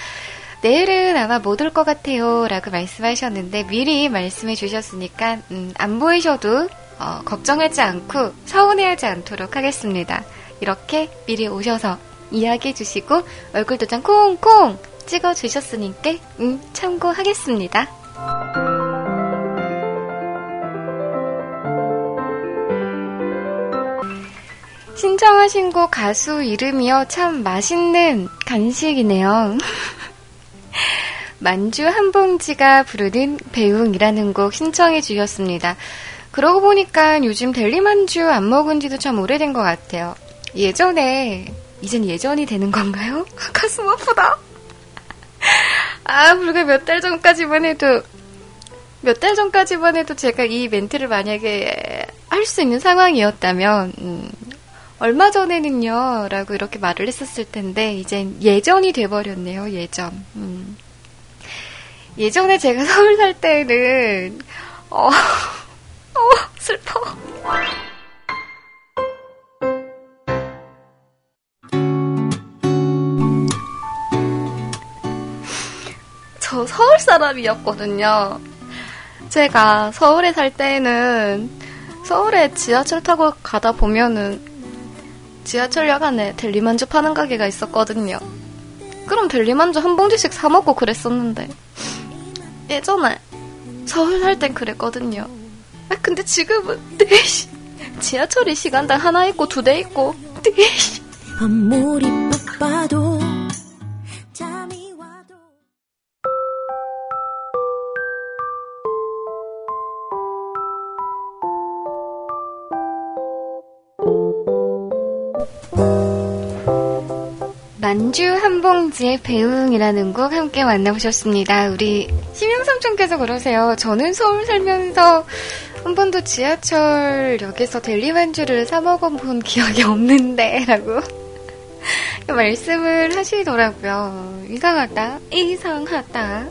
내일은 아마 못 올 것 같아요 라고 말씀하셨는데 미리 말씀해 주셨으니까 음, 안 보이셔도 어, 걱정하지 않고 서운해하지 않도록 하겠습니다. 이렇게 미리 오셔서 이야기해 주시고 얼굴 도장 콩콩 찍어 주셨으니까 음, 참고하겠습니다. 신청하신 곡 가수 이름이요. 참 맛있는 간식이네요. 만주 한봉지가 부르는 배웅이라는 곡 신청해 주셨습니다. 그러고 보니까 요즘 델리만주 안 먹은 지도 참 오래된 것 같아요. 예전에, 이젠 예전이 되는 건가요? 가슴 아프다. 아, 불과 몇 달 전까지만 해도, 몇 달 전까지만 해도 제가 이 멘트를 만약에 할 수 있는 상황이었다면, 음, 얼마 전에는요 라고 이렇게 말을 했었을 텐데 이젠 예전이 돼버렸네요. 예전 음. 예전에 제가 서울 살 때에는 어, 어 슬퍼. 저 서울 사람이었거든요. 제가 서울에 살 때에는 서울에 지하철 타고 가다 보면은 지하철역 안에 델리만주 파는 가게가 있었거든요. 그럼 델리만주 한 봉지씩 사 먹고 그랬었는데 예전에 서울 살 땐 그랬거든요. 아, 근데 지금은 네이씨 지하철이 시간당 하나 있고 두 대 있고 네이씨 아무리 바빠도 잠이 와도 만주 한봉지의 배웅이라는 곡 함께 만나보셨습니다. 우리 심영삼촌께서 그러세요. 저는 서울 살면서 한 번도 지하철역에서 델리만주를 사 먹어본 기억이 없는데 라고 말씀을 하시더라고요. 이상하다. 이상하다.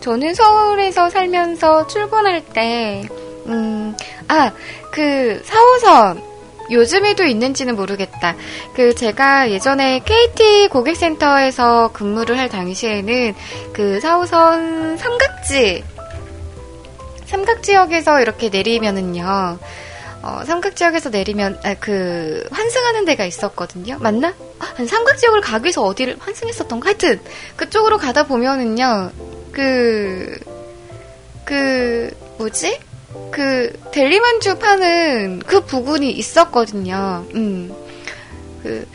저는 서울에서 살면서 출근할 때 음, 아, 그 사 호선 요즘에도 있는지는 모르겠다. 그 제가 예전에 케이티 고객센터에서 근무를 할 당시에는 그 사 호선 삼각지 삼각지역에서 이렇게 내리면은요 어, 삼각지역에서 내리면 아, 그 환승하는 데가 있었거든요. 맞나? 아, 삼각지역을 가기 위해서 어디를 환승했었던가? 하여튼 그쪽으로 가다 보면은요 그 그 뭐지? 그 델리만주 파는 그 부분이 있었거든요. 음, 그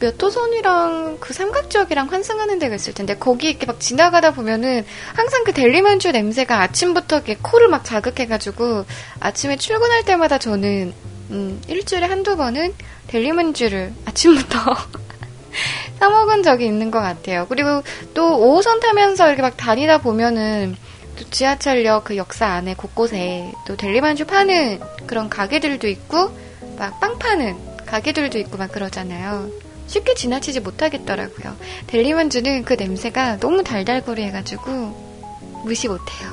묘토선이랑 그 삼각지역이랑 환승하는 데가 있을 텐데 거기 이렇게 막 지나가다 보면은 항상 그 델리만주 냄새가 아침부터 이렇게 코를 막 자극해가지고 아침에 출근할 때마다 저는 음, 일주일에 한두 번은 델리만주를 아침부터 사 먹은 적이 있는 것 같아요. 그리고 또 오 호선 타면서 이렇게 막 다니다 보면은 또 지하철역 그 역사 안에 곳곳에 또 델리만주 파는 그런 가게들도 있고 막 빵 파는 가게들도 있고 막 그러잖아요. 쉽게 지나치지 못하겠더라고요. 델리만주는 그 냄새가 너무 달달구리해가지고 무시 못해요.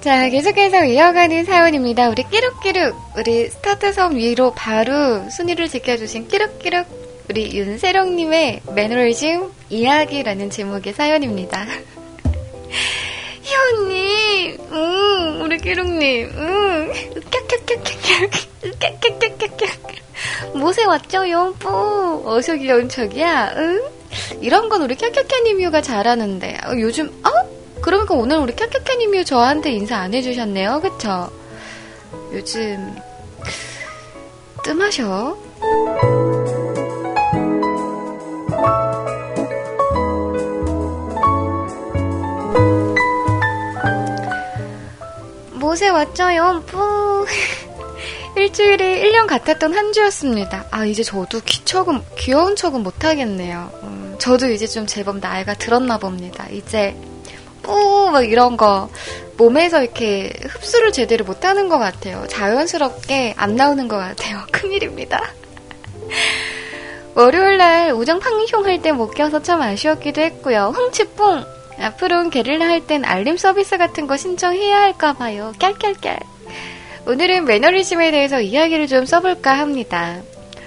자, 계속해서 이어가는 사연입니다. 우리 끼룩끼룩, 우리 스타트섬 위로 바로 순위를 지켜주신 끼룩끼룩, 우리 윤세령님의 매너리즘 이야기라는 제목의 사연입니다. 희원님, 음, 우리 끼룩님, 음, 으깍깍깍깍깍깍깍깍깍깍깍 모세 왔죠요, 뿌, 어서 귀여운 척이야, 응? 이런 건 우리 캬캬캬님유가 잘하는데, 어, 요즘, 어? 그러니까 오늘 우리 캬캬캬님이 저한테 인사 안 해주셨네요. 그쵸? 요즘 뜸하셔. 모세 왔죠요. 뿌. 일주일에 일 년 같았던 한 주였습니다. 아, 이제 저도 귀척은, 귀여운 척은 못하겠네요. 음, 저도 이제 좀 제법 나이가 들었나 봅니다. 이제 뿌 막 이런 거 몸에서 이렇게 흡수를 제대로 못하는 것 같아요. 자연스럽게 안 나오는 것 같아요. 큰일입니다. 월요일날 우정 팡숑 할 때 못 껴서 참 아쉬웠기도 했고요. 흥치뽕! 앞으로는 게릴라 할 땐 알림 서비스 같은 거 신청해야 할까봐요. 깔깔깔. 오늘은 매너리즘에 대해서 이야기를 좀 써볼까 합니다.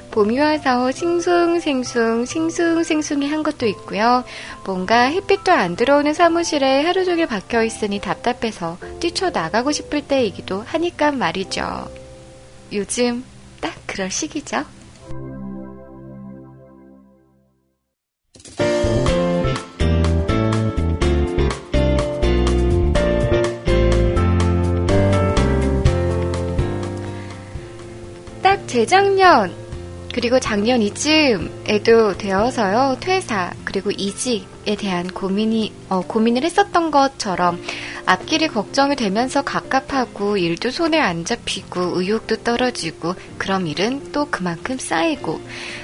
봄이 와서 싱숭생숭 싱숭생숭이 한 것도 있고요. 뭔가 햇빛도 안 들어오는 사무실에 하루 종일 박혀 있으니 답답해서 뛰쳐나가고 싶을 때이기도 하니까 말이죠. 요즘 딱 그럴 시기죠. 딱 재작년 그리고 작년 이쯤에도 되어서요, 퇴사, 그리고 이직에 대한 고민이, 어, 고민을 했었던 것처럼 앞길이 걱정이 되면서 갑갑하고 일도 손에 안 잡히고 의욕도 떨어지고 그럼 일은 또 그만큼 쌓이고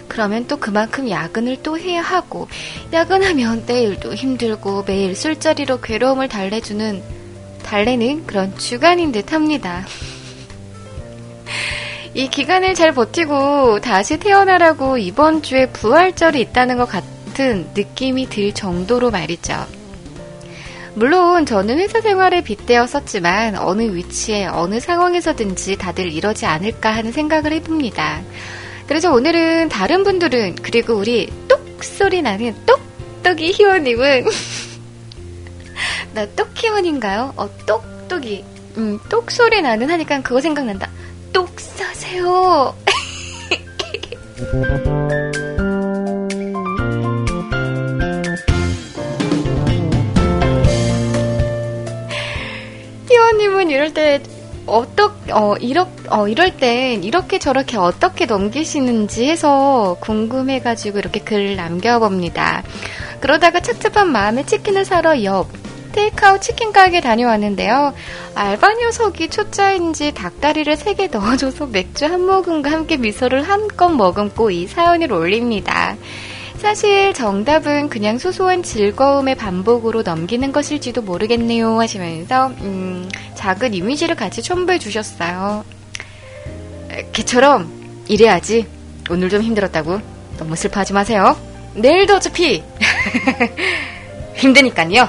그러면 또 그만큼 야근을 또 해야 하고 야근하면 내일도 힘들고 매일 술자리로 괴로움을 달래주는, 달래는 그런 주간인 듯 합니다. 이 기간을 잘 버티고 다시 태어나라고 이번 주에 부활절이 있다는 것 같은 느낌이 들 정도로 말이죠. 물론 저는 회사 생활에 빗대어 썼지만 어느 위치에 어느 상황에서든지 다들 이러지 않을까 하는 생각을 해봅니다. 그래서 오늘은 다른 분들은 그리고 우리 똑 소리 나는 똑똑이 희원님은 나 똑희원인가요? 어, 똑똑이 음, 똑 소리 나는 하니까 그거 생각난다. 똑 싸세요. 희원님은 이럴 때 어떻 어 이렇 어 이럴 땐 이렇게 저렇게 어떻게 넘기시는지 해서 궁금해가지고 이렇게 글 남겨봅니다. 그러다가 착잡한 마음에 치킨을 사러 옆 테이크아웃 치킨 가게 다녀왔는데요. 알바 녀석이 초짜인지 닭다리를 세 개 넣어줘서 맥주 한 모금과 함께 미소를 한껏 머금고 이 사연을 올립니다. 사실 정답은 그냥 소소한 즐거움의 반복으로 넘기는 것일지도 모르겠네요 하시면서 음, 작은 이미지를 같이 첨부해 주셨어요. 걔처럼 이래야지. 오늘 좀 힘들었다고 너무 슬퍼하지 마세요. 내일도 어차피 힘드니까요.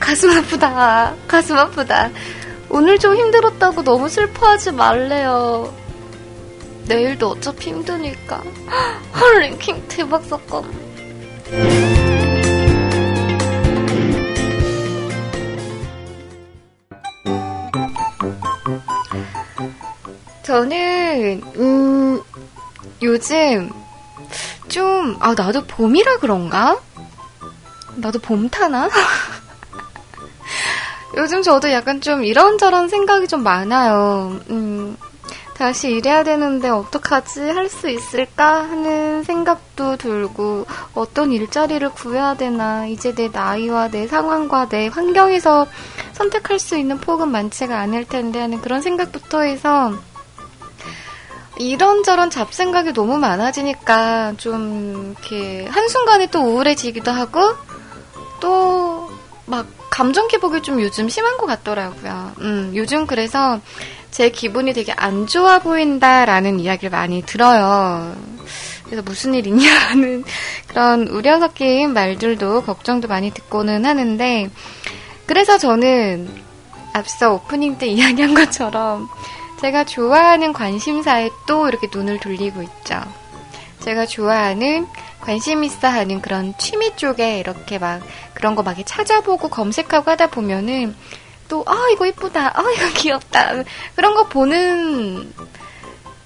가슴 아프다. 가슴 아프다. 오늘 좀 힘들었다고 너무 슬퍼하지 말래요. 내일도 어차피 힘드니까. 헐, 랭킹 대박 사건. 저는 음, 요즘 좀, 아, 나도 봄이라 그런가? 나도 봄 타나? 요즘 저도 약간 좀 이런저런 생각이 좀 많아요. 음, 다시 일해야 되는데 어떡하지? 할 수 있을까? 하는 생각도 들고, 어떤 일자리를 구해야 되나? 이제 내 나이와 내 상황과 내 환경에서 선택할 수 있는 폭은 많지가 않을 텐데 하는 그런 생각부터 해서 이런저런 잡생각이 너무 많아지니까 좀 이렇게 한순간에 또 우울해지기도 하고 또 막 감정 기복이 좀 요즘 심한 것 같더라고요. 음, 요즘 그래서 제 기분이 되게 안 좋아 보인다라는 이야기를 많이 들어요. 그래서 무슨 일 있냐는 그런 우려 섞인 말들도 걱정도 많이 듣고는 하는데 그래서 저는 앞서 오프닝 때 이야기한 것처럼 제가 좋아하는 관심사에 또 이렇게 눈을 돌리고 있죠. 제가 좋아하는 관심 있어 하는 그런 취미 쪽에 이렇게 막 그런 거 막 찾아보고 검색하고 하다 보면은 또, 아, 이거 이쁘다. 아, 이거 귀엽다. 그런 거 보는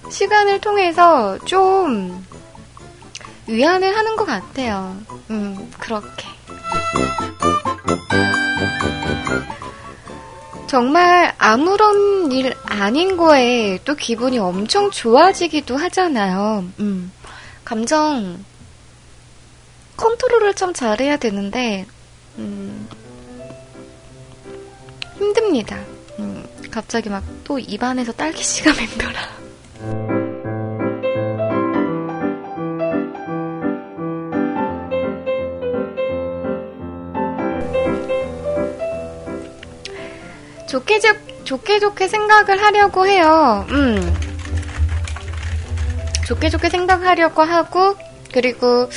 시간을 통해서 좀 위안을 하는 것 같아요. 음, 그렇게. 정말 아무런 일 아닌 거에 또 기분이 엄청 좋아지기도 하잖아요. 음. 감정 컨트롤을 참 잘해야 되는데 음. 힘듭니다. 음. 갑자기 막 또 입안에서 딸기씨가 맴돌아. 좋게 좋게 좋게 생각을 하려고 해요. 음. 좋게 좋게 생각하려고 하고 그리고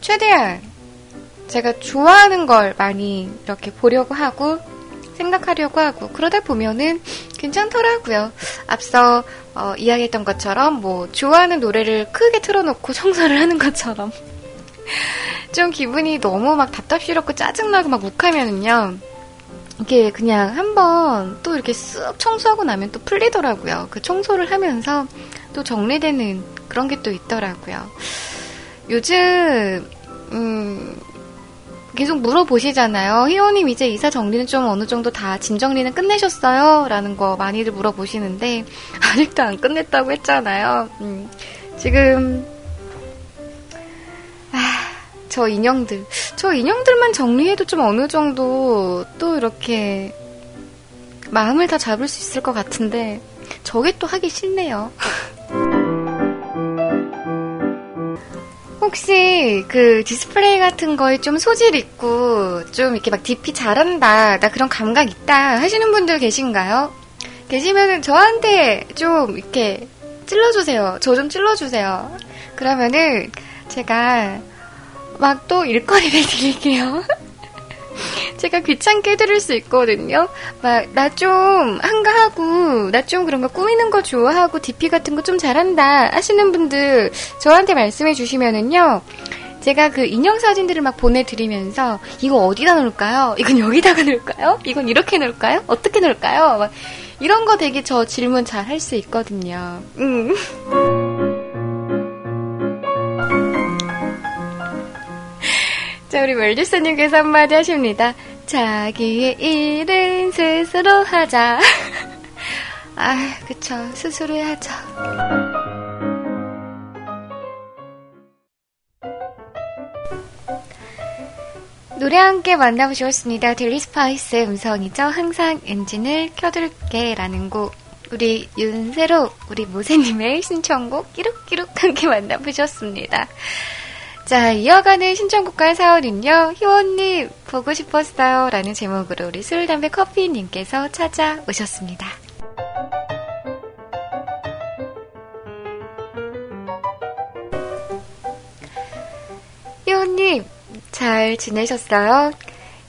최대한 제가 좋아하는 걸 많이 이렇게 보려고 하고 생각하려고 하고 그러다 보면은 괜찮더라고요. 앞서 어, 이야기했던 것처럼 뭐 좋아하는 노래를 크게 틀어놓고 청소를 하는 것처럼 좀 기분이 너무 막 답답스럽고 짜증나고 막 욱하면은요. 이게 그냥 한번 또 이렇게 쓱 청소하고 나면 또 풀리더라고요. 그 청소를 하면서 또 정리되는 그런 게 또 있더라고요. 요즘 음 계속 물어보시잖아요. 희원님 이제 이사 정리는 좀 어느 정도 다 짐 정리는 끝내셨어요? 라는 거 많이들 물어보시는데 아직도 안 끝냈다고 했잖아요. 음, 지금 아... 저 인형들, 저 인형들만 정리해도 좀 어느 정도 또 이렇게 마음을 다 잡을 수 있을 것 같은데 저게 또 하기 싫네요. 혹시 그 디스플레이 같은 거에 좀 소질 있고 좀 이렇게 막 디피 잘한다, 나 그런 감각 있다 하시는 분들 계신가요? 계시면은 저한테 좀 이렇게 찔러주세요. 저 좀 찔러주세요. 그러면은 제가 막 또 일거리를 드릴게요. 제가 귀찮게 해드릴 수 있거든요. 막 나 좀 한가하고 나 좀 그런 거 꾸미는 거 좋아하고 디피 같은 거 좀 잘한다 하시는 분들 저한테 말씀해 주시면은요. 제가 그 인형 사진들을 막 보내드리면서 이거 어디다 넣을까요? 이건 여기다가 넣을까요? 이건 이렇게 넣을까요? 어떻게 넣을까요? 막 이런 거 되게 저 질문 잘 할 수 있거든요. 음. 자, 우리 멜디스님께서 한마디 하십니다. 자기의 일은 스스로 하자. 아, 그쵸. 스스로 해야죠. 노래 함께 만나보셨습니다. 델리 스파이스의 음성이죠. 항상 엔진을 켜둘게 라는 곡. 우리 윤세로, 우리 모세님의 신청곡 끼룩끼룩 함께 만나보셨습니다. 자, 이어가는 신청곡과 사연은요. 희원님 보고 싶었어요 라는 제목으로 우리 술, 담배, 커피님께서 찾아오셨습니다. 희원님 잘 지내셨어요?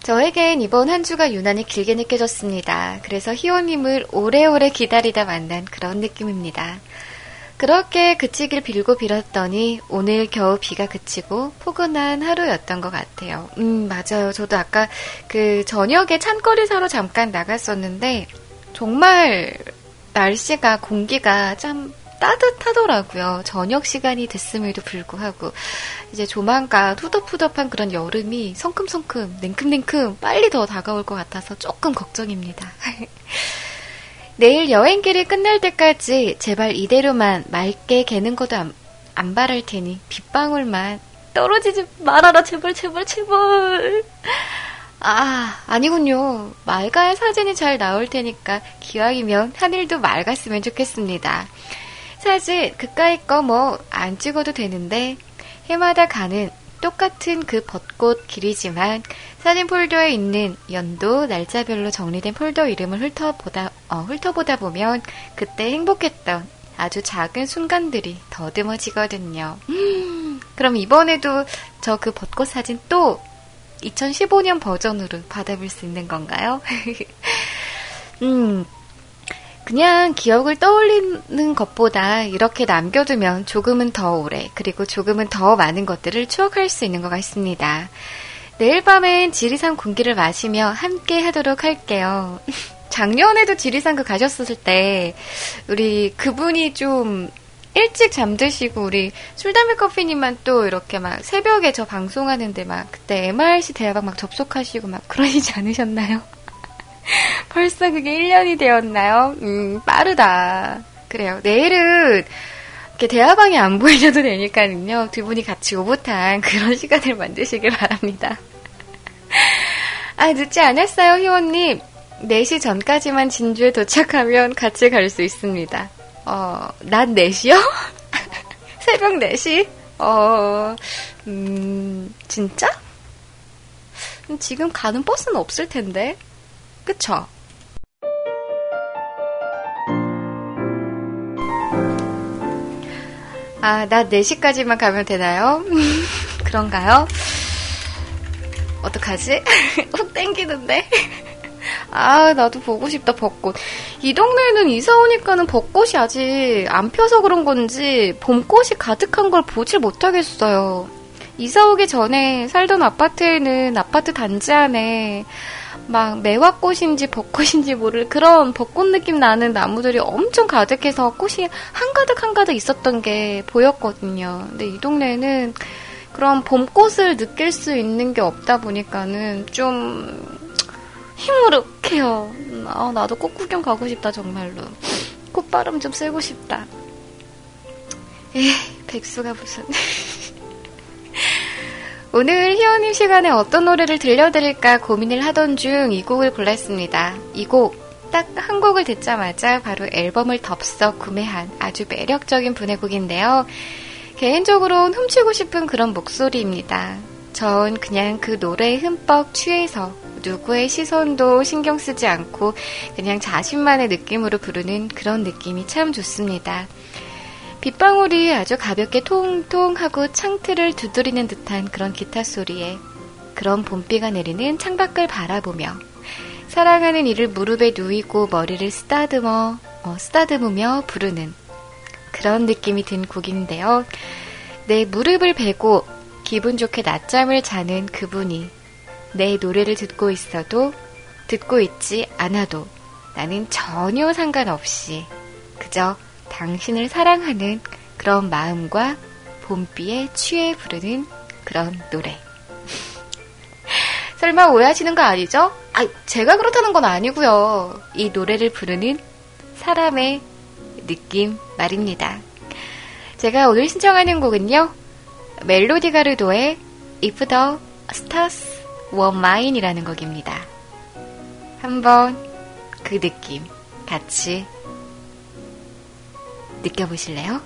저에겐 이번 한 주가 유난히 길게 느껴졌습니다. 그래서 희원님을 오래오래 기다리다 만난 그런 느낌입니다. 그렇게 그치길 빌고 빌었더니 오늘 겨우 비가 그치고 포근한 하루였던 것 같아요. 음, 맞아요. 저도 아까 그 저녁에 찬거리 사러 잠깐 나갔었는데 정말 날씨가 공기가 참 따뜻하더라고요. 저녁 시간이 됐음에도 불구하고 이제 조만간 후덥후덥한 그런 여름이 성큼성큼 냉큼냉큼 빨리 더 다가올 것 같아서 조금 걱정입니다. 내일 여행길이 끝날 때까지 제발 이대로만 맑게 개는 것도 안, 안 바랄 테니 빗방울만 떨어지지 말아라. 제발 제발 제발. 아, 아니군요. 맑아야 사진이 잘 나올 테니까 기왕이면 하늘도 맑았으면 좋겠습니다. 사실 그까이 거 뭐 안 찍어도 되는데 해마다 가는 똑같은 그 벚꽃 길이지만 사진 폴더에 있는 연도, 날짜별로 정리된 폴더 이름을 훑어보다, 어, 훑어보다 보면 그때 행복했던 아주 작은 순간들이 더듬어지거든요. 음, 그럼 이번에도 저 그 벚꽃 사진 또 이천십오 년 버전으로 받아볼 수 있는 건가요? 음, 그냥 기억을 떠올리는 것보다 이렇게 남겨두면 조금은 더 오래, 그리고 조금은 더 많은 것들을 추억할 수 있는 것 같습니다. 내일 밤엔 지리산 공기를 마시며 함께 하도록 할게요. 작년에도 지리산 그 가셨을 때 우리 그분이 좀 일찍 잠드시고 우리 술담배커피님만 또 이렇게 막 새벽에 저 방송하는데 막 그때 엠알씨 대화방 막 접속하시고 막 그러시지 않으셨나요? 벌써 그게 일 년이 되었나요? 음, 빠르다. 그래요. 내일은 이렇게 대화방이 안 보이셔도 되니까요. 두 분이 같이 오붓한 그런 시간을 만드시길 바랍니다. 아, 늦지 않았어요, 희원님. 네 시 전까지만 진주에 도착하면 같이 갈 수 있습니다. 어, 낮 네 시요? 새벽 네 시? 어, 음, 진짜? 지금 가는 버스는 없을 텐데. 그쵸? 아, 낮 네 시까지만 가면 되나요? 그런가요? 어떡하지? 훅 땡기는데? 아, 나도 보고 싶다, 벚꽃. 이 동네는 이사 오니까는 벚꽃이 아직 안 펴서 그런 건지 봄꽃이 가득한 걸 보질 못하겠어요. 이사 오기 전에 살던 아파트에는 아파트 단지 안에 막 매화꽃인지 벚꽃인지 모를 그런 벚꽃 느낌 나는 나무들이 엄청 가득해서 꽃이 한가득 한가득 있었던 게 보였거든요. 근데 이 동네는 그런 봄꽃을 느낄 수 있는 게 없다 보니까는 좀 힘으룩해요. 아, 나도 꽃 구경 가고 싶다, 정말로. 콧바람 좀 쐬고 싶다. 에이, 백수가 무슨. 오늘 희원님 시간에 어떤 노래를 들려드릴까 고민을 하던 중 이 곡을 골랐습니다. 이 곡 딱 한 곡을 듣자마자 바로 앨범을 덥석 구매한 아주 매력적인 분의 곡인데요. 개인적으로는 훔치고 싶은 그런 목소리입니다. 전 그냥 그 노래에 흠뻑 취해서 누구의 시선도 신경 쓰지 않고 그냥 자신만의 느낌으로 부르는 그런 느낌이 참 좋습니다. 빗방울이 아주 가볍게 통통하고 창틀을 두드리는 듯한 그런 기타 소리에 그런 봄비가 내리는 창밖을 바라보며 사랑하는 이를 무릎에 누이고 머리를 쓰다듬어 어, 쓰다듬으며 부르는 그런 느낌이 든 곡인데요. 내 무릎을 베고 기분 좋게 낮잠을 자는 그분이 내 노래를 듣고 있어도 듣고 있지 않아도 나는 전혀 상관없이 그저 당신을 사랑하는 그런 마음과 봄비에 취해 부르는 그런 노래. 설마 오해하시는 거 아니죠? 아, 제가 그렇다는 건 아니고요. 이 노래를 부르는 사람의 느낌 말입니다. 제가 오늘 신청하는 곡은요, 멜로디 가르도의 If the Stars Were Mine 이라는 곡입니다. 한번 그 느낌 같이 느껴보실래요?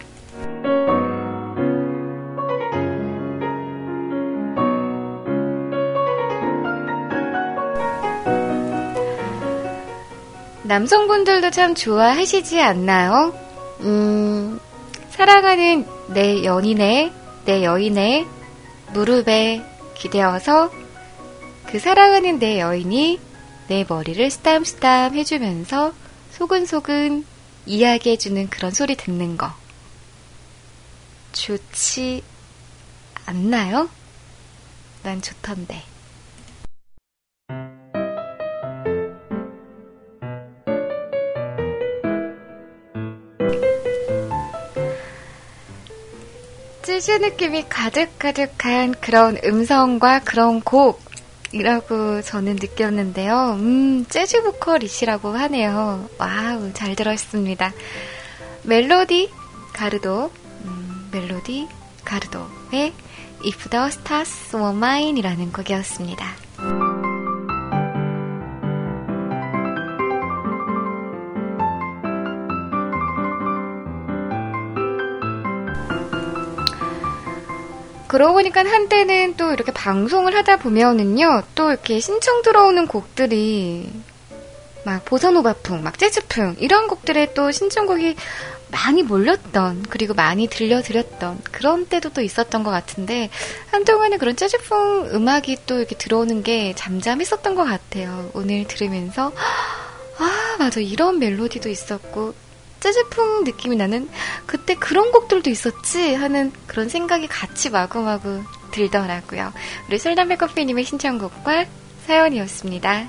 남성분들도 참 좋아하시지 않나요? 음, 사랑하는 내 연인의, 내 여인의 무릎에 기대어서 그 사랑하는 내 여인이 내 머리를 쓰담쓰담 해주면서 소근소근 이야기해주는 그런 소리 듣는 거 좋지 않나요? 난 좋던데. 슈 느낌이 가득가득한 그런 음성과 그런 곡이라고 저는 느꼈는데요. 음, 재즈 보컬이시라고 하네요. 와우, 잘 들었습니다. 멜로디 가르도, 음, 멜로디 가르도의 If the Stars Were Mine 이라는 곡이었습니다. 그러고 보니까 한때는 또 이렇게 방송을 하다 보면은요, 또 이렇게 신청 들어오는 곡들이 막 보사노바풍, 막 재즈풍 이런 곡들에 또 신청곡이 많이 몰렸던, 그리고 많이 들려드렸던 그런 때도 또 있었던 것 같은데, 한동안에 그런 재즈풍 음악이 또 이렇게 들어오는 게 잠잠했었던 것 같아요. 오늘 들으면서 아, 맞아, 이런 멜로디도 있었고 재즈풍 느낌이 나는 그때 그런 곡들도 있었지 하는 그런 생각이 같이 마구마구 들더라고요. 우리 술담배커피님의 신청곡과 사연이었습니다.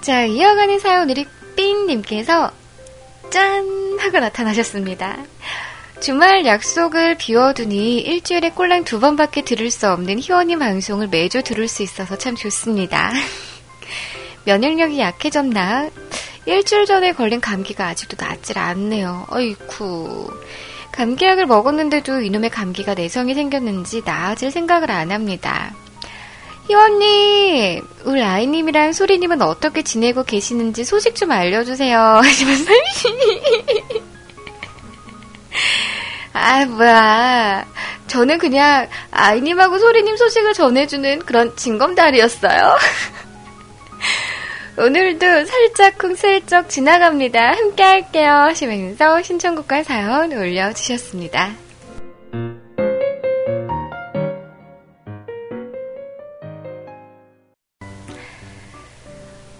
자, 이어가는 사연, 우리 삔님께서 짠! 하고 나타나셨습니다. 주말 약속을 비워두니 일주일에 꼴랑 두 번밖에 들을 수 없는 희원이 방송을 매주 들을 수 있어서 참 좋습니다. 면역력이 약해졌나? 일주일 전에 걸린 감기가 아직도 낫질 않네요. 어이쿠. 감기약을 먹었는데도 이놈의 감기가 내성이 생겼는지 나아질 생각을 안 합니다. 희원님, 우리 아이님이랑 소리님은 어떻게 지내고 계시는지 소식 좀 알려주세요. 하시면서 아, 뭐야. 저는 그냥 아이님하고 소리님 소식을 전해주는 그런 징검다리였어요. 오늘도 살짝쿵슬쩍 지나갑니다. 함께할게요. 하시면서 신청곡과 사연 올려주셨습니다.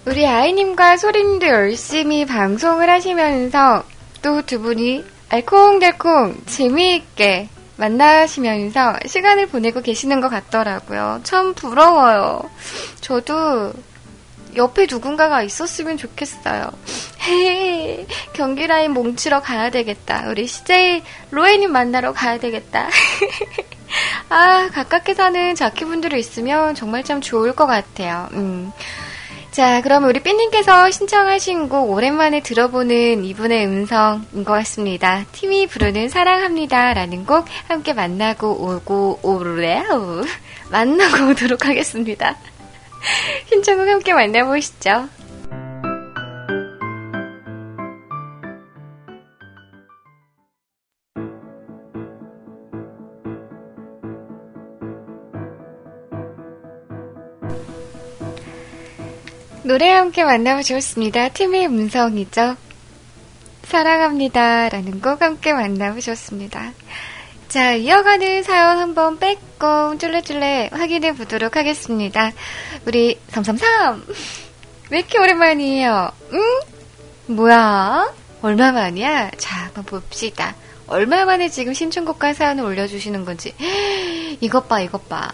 우리 아이님과 소리님도 열심히 방송을 하시면서 또 두 분이 알콩달콩 재미있게 만나시면서 시간을 보내고 계시는 것 같더라고요. 참 부러워요. 저도 옆에 누군가가 있었으면 좋겠어요. 헤이, 경기라인 뭉치러 가야 되겠다. 우리 씨제이 로에님 만나러 가야 되겠다. 아, 가깝게 사는 자키분들이 있으면 정말 참 좋을 것 같아요. 음. 자, 그럼 우리 삐님께서 신청하신 곡 오랜만에 들어보는 이분의 음성인 것 같습니다. 팀이 부르는 사랑합니다 라는 곡 함께 만나고 오고 오래요. 만나고 오도록 하겠습니다. 신청곡 함께 만나보시죠. 노래와 함께 만나보셨습니다. 팀의 음성이죠. 사랑합니다 라는 곡 함께 만나보셨습니다. 자, 이어가는 사연 한번 빼꼼 쫄래쫄래 확인해 보도록 하겠습니다. 우리 삼삼삼, 왜 이렇게 오랜만이에요? 응? 뭐야? 얼마만이야? 자, 한번 봅시다. 얼마만에 지금 신청곡과 사연을 올려주시는 건지. 이것 봐, 이것 봐.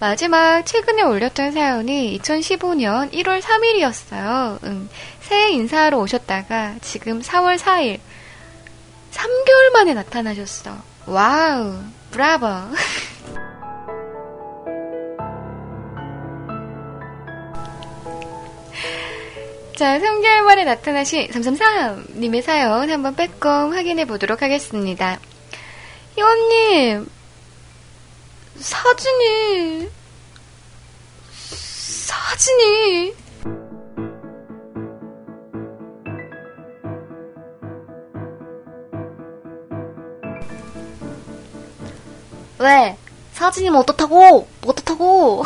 마지막 최근에 올렸던 사연이 이천십오년 일월 삼일이었어요. 음, 새해 인사하러 오셨다가 지금 사월 사일, 삼 개월 만에 나타나셨어. 와우, 브라보. 자, 삼 개월 만에 나타나신 삼삼삼님의 사연 한번 빼꼼 확인해 보도록 하겠습니다. 희원님, 사진이 사진이 왜? 사진이면 어떻다고? 어떻다고?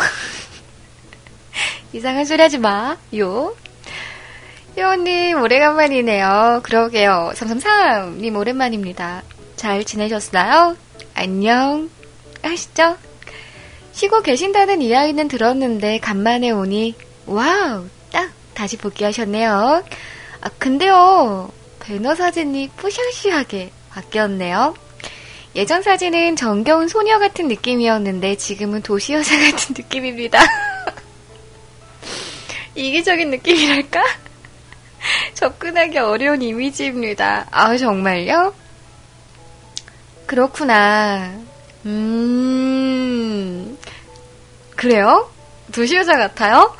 이상한 소리 하지 마. 요 희원님, 오래간만이네요. 그러게요. 삼삼삼님 오랜만입니다. 잘 지내셨어요? 안녕 하시죠? 쉬고 계신다는 이야기는 들었는데 간만에 오니 와우, 딱 다시 복귀하셨네요. 아, 근데요, 배너 사진이 뿌샤시하게 바뀌었네요. 예전 사진은 정겨운 소녀 같은 느낌이었는데 지금은 도시 여자 같은 느낌입니다. 이기적인 느낌이랄까? 접근하기 어려운 이미지입니다. 아, 정말요? 그렇구나. 음, 그래요? 도시 여자 같아요?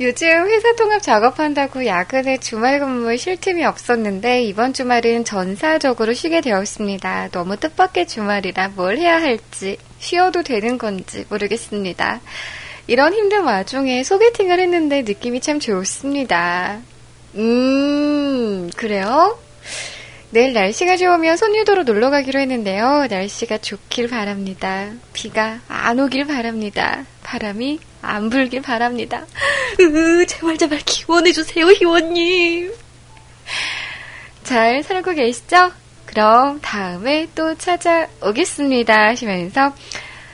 요즘 회사 통합 작업한다고 야근에 주말 근무 쉴 틈이 없었는데 이번 주말은 전사적으로 쉬게 되었습니다. 너무 뜻밖의 주말이라 뭘 해야 할지, 쉬어도 되는 건지 모르겠습니다. 이런 힘든 와중에 소개팅을 했는데 느낌이 참 좋습니다. 음, 그래요? 내일 날씨가 좋으면 선유도로 놀러 가기로 했는데요. 날씨가 좋길 바랍니다. 비가 안 오길 바랍니다. 바람이 안 불길 바랍니다. 으, 제발 제발 기원해주세요, 희원님. 잘 살고 계시죠? 그럼 다음에 또 찾아오겠습니다 하시면서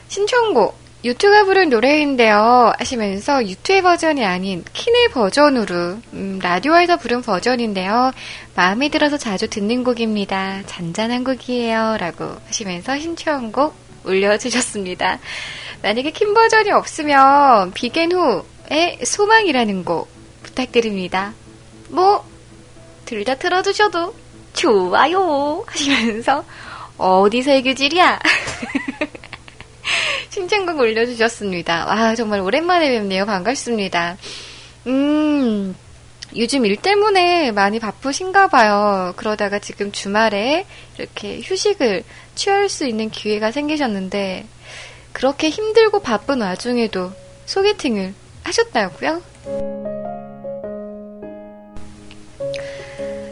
신청곡 유튜브가 부른 노래인데요 하시면서 유튜브 버전이 아닌 키네 버전으로 음, 라디오에서 부른 버전인데요. 마음에 들어서 자주 듣는 곡입니다. 잔잔한 곡이에요 라고 하시면서 신청곡 올려주셨습니다. 만약에 킨 버전이 없으면 비겐 후의 소망이라는 곡 부탁드립니다. 뭐 둘 다 틀어주셔도 좋아요 하시면서 어디서 애교질이야 신청곡 올려주셨습니다. 와, 정말 오랜만에 뵙네요. 반갑습니다. 음, 요즘 일 때문에 많이 바쁘신가 봐요. 그러다가 지금 주말에 이렇게 휴식을 취할 수 있는 기회가 생기셨는데 그렇게 힘들고 바쁜 와중에도 소개팅을 하셨다고요?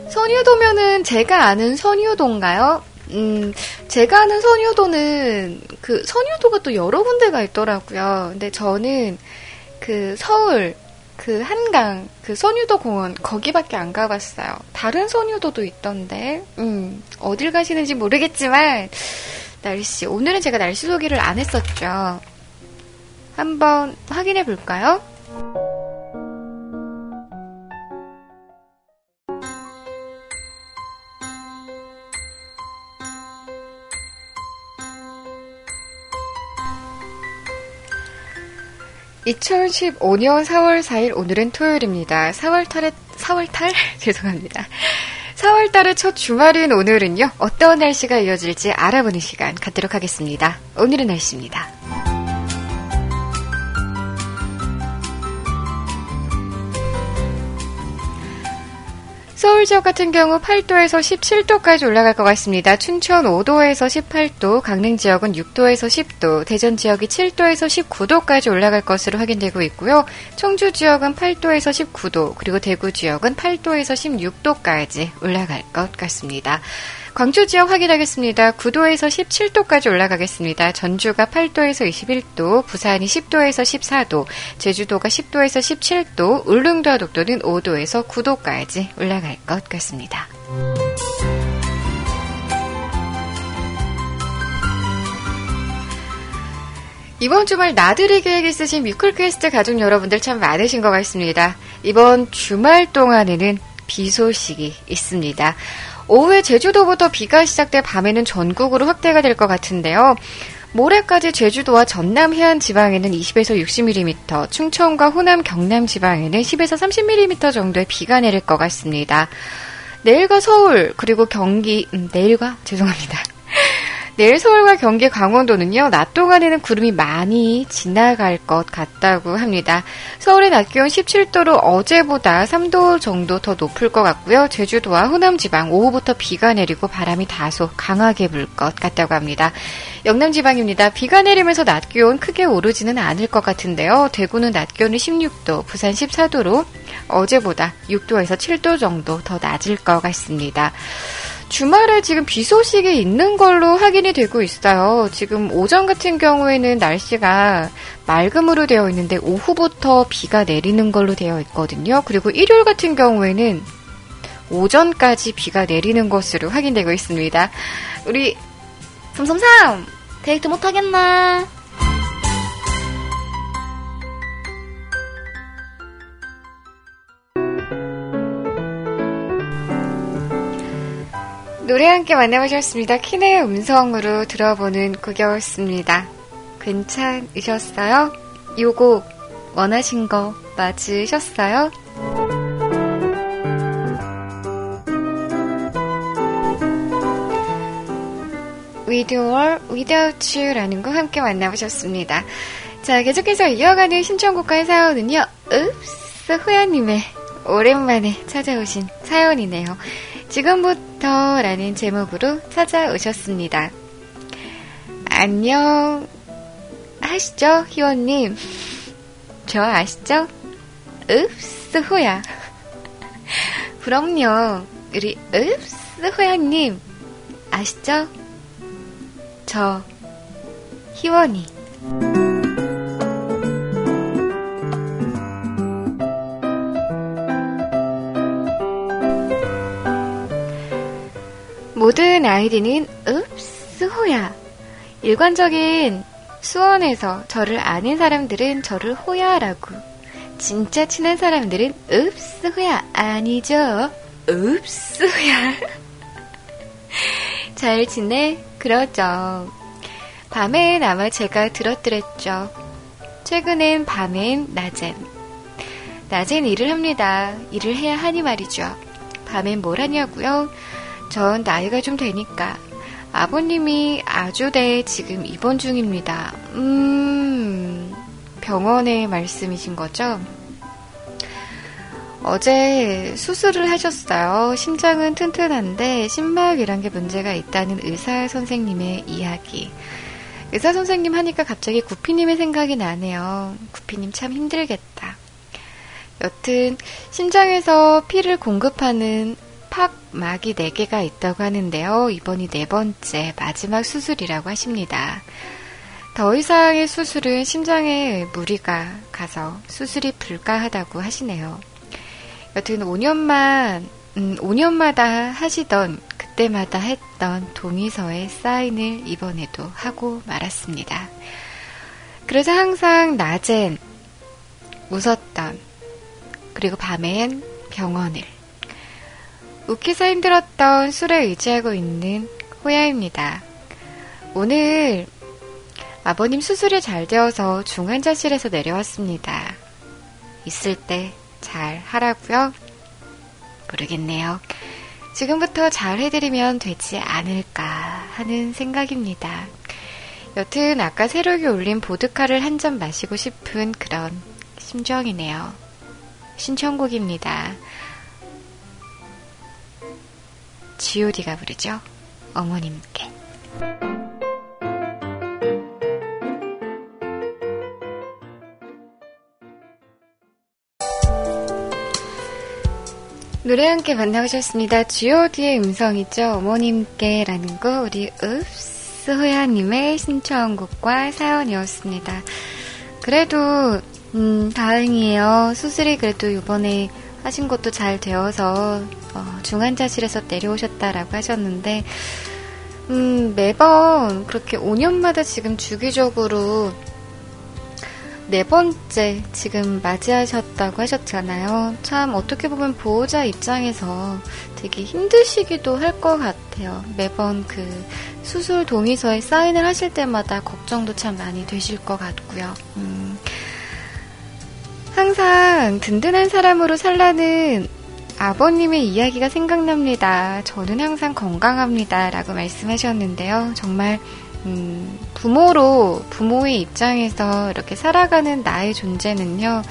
선유도면은 제가 아는 선유도인가요? 음, 제가 아는 선유도는 그 선유도가 또 여러 군데가 있더라고요. 근데 저는 그 서울, 그 한강, 그 선유도 공원 거기밖에 안 가봤어요. 다른 선유도도 있던데, 음, 어딜 가시는지 모르겠지만. 날씨, 오늘은 제가 날씨 소개를 안 했었죠. 한번 확인해 볼까요? 이천십오 년 사월 사일 오늘은 토요일입니다. 사월달에, 사월달? 죄송합니다. 사월달의 첫 주말인 오늘은요, 어떤 날씨가 이어질지 알아보는 시간 갖도록 하겠습니다. 오늘의 날씨입니다. 서울 지역 같은 경우 팔 도에서 십칠 도까지 올라갈 것 같습니다. 춘천 오 도에서 십팔 도, 강릉 지역은 육 도에서 십 도, 대전 지역이 칠 도에서 십구 도까지 올라갈 것으로 확인되고 있고요. 청주 지역은 팔 도에서 십구 도, 그리고 대구 지역은 팔 도에서 십육 도까지 올라갈 것 같습니다. 광주 지역 확인하겠습니다. 구 도에서 십칠 도까지 올라가겠습니다. 전주가 팔 도에서 이십일 도, 부산이 십 도에서 십사 도, 제주도가 십 도에서 십칠 도, 울릉도와 독도는 오 도에서 구 도까지 올라갈 것 같습니다. 이번 주말 나들이 계획 있으신 뮤클캐스트 가족 여러분들 참 많으신 것 같습니다. 이번 주말 동안에는 비 소식이 있습니다. 오후에 제주도부터 비가 시작돼 밤에는 전국으로 확대가 될 것 같은데요. 모레까지 제주도와 전남 해안 지방에는 이십에서 육십 밀리미터, 충청과 호남, 경남 지방에는 십에서 삼십 밀리미터 정도의 비가 내릴 것 같습니다. 내일과 서울, 그리고 경기, 음, 내일과? 죄송합니다. 내일 서울과 경기, 강원도는요, 낮 동안에는 구름이 많이 지나갈 것 같다고 합니다. 서울의 낮 기온 십칠 도로 어제보다 삼 도 정도 더 높을 것 같고요. 제주도와 호남지방 오후부터 비가 내리고 바람이 다소 강하게 불 것 같다고 합니다. 영남지방입니다. 비가 내리면서 낮 기온 크게 오르지는 않을 것 같은데요. 대구는 낮 기온이 십육 도, 부산 십사 도로 어제보다 육 도에서 칠 도 정도 더 낮을 것 같습니다. 주말에 지금 비 소식이 있는 걸로 확인이 되고 있어요. 지금 오전 같은 경우에는 날씨가 맑음으로 되어 있는데 오후부터 비가 내리는 걸로 되어 있거든요. 그리고 일요일 같은 경우에는 오전까지 비가 내리는 것으로 확인되고 있습니다. 우리 삼삼삼 데이트 못하겠나? 노래 함께 만나보셨습니다. 키네의 음성으로 들어보는 곡이었습니다. 괜찮으셨어요? 요거 원하신 거 맞으셨어요? With or Without You라는 곡 함께 만나보셨습니다. 자, 계속해서 이어가는 신청곡과의 사연은요. 읍스 호야님의 오랜만에 찾아오신 사연이네요. 지금부터 라는 제목으로 찾아오셨습니다. 안녕 아시죠? 희원님 저 아시죠? 읍스 호야. 그럼요. 우리 읍스 호야님 아시죠? 저 희원이 모든 아이디는 읍스 호야. 일관적인 수원에서 저를 아는 사람들은 저를 호야라고, 진짜 친한 사람들은 읍스 호야 아니죠? 읍스 호야. 잘 지내? 그러죠. 밤엔 아마 제가 들었더랬죠. 최근엔 밤엔 낮엔. 낮엔 일을 합니다. 일을 해야 하니 말이죠. 밤엔 뭘 하냐고요? 전 나이가 좀 되니까. 아버님이 아주대에 지금 입원 중입니다. 음... 병원의 말씀이신 거죠? 어제 수술을 하셨어요. 심장은 튼튼한데 심막이란 게 문제가 있다는 의사 선생님의 이야기. 의사 선생님 하니까 갑자기 구피님의 생각이 나네요. 구피님 참 힘들겠다. 여튼 심장에서 피를 공급하는 팍막이 네 개가 있다고 하는데요. 이번이 네 번째 마지막 수술이라고 하십니다. 더 이상의 수술은 심장에 무리가 가서 수술이 불가하다고 하시네요. 여튼 오 년만, 음, 오 년마다 하시던, 그때마다 했던 동의서에 사인을 이번에도 하고 말았습니다. 그래서 항상 낮엔 웃었던, 그리고 밤엔 병원을, 웃기서 힘들었던 술에 의지하고 있는 호야입니다. 오늘 아버님 수술이 잘 되어서 중환자실에서 내려왔습니다. 있을 때 잘 하라고요? 모르겠네요. 지금부터 잘 해드리면 되지 않을까 하는 생각입니다. 여튼 아까 새록이 올린 보드카를 한 잔 마시고 싶은 그런 심정이네요. 신청곡입니다. 지오디가 부르죠. 어머님께. 노래 함께 만나보셨습니다. 지오디의 음성이죠. 어머님께 라는 곡, 우리 읍스 호야님의 신청곡과 사연이었습니다. 그래도 음, 다행이에요. 수술이 그래도 이번에 하신 것도 잘 되어서 어, 중환자실에서 내려오셨다라고 하셨는데, 음, 매번 그렇게 오 년마다 지금 주기적으로 네 번째 지금 맞이하셨다고 하셨잖아요. 참 어떻게 보면 보호자 입장에서 되게 힘드시기도 할 것 같아요. 매번 그 수술 동의서에 사인을 하실 때마다 걱정도 참 많이 되실 것 같고요. 음. 항상 든든한 사람으로 살라는 아버님의 이야기가 생각납니다. 저는 항상 건강합니다 라고 말씀하셨는데요. 정말 음, 부모로 부모의 입장에서 이렇게 살아가는 나의 존재는요,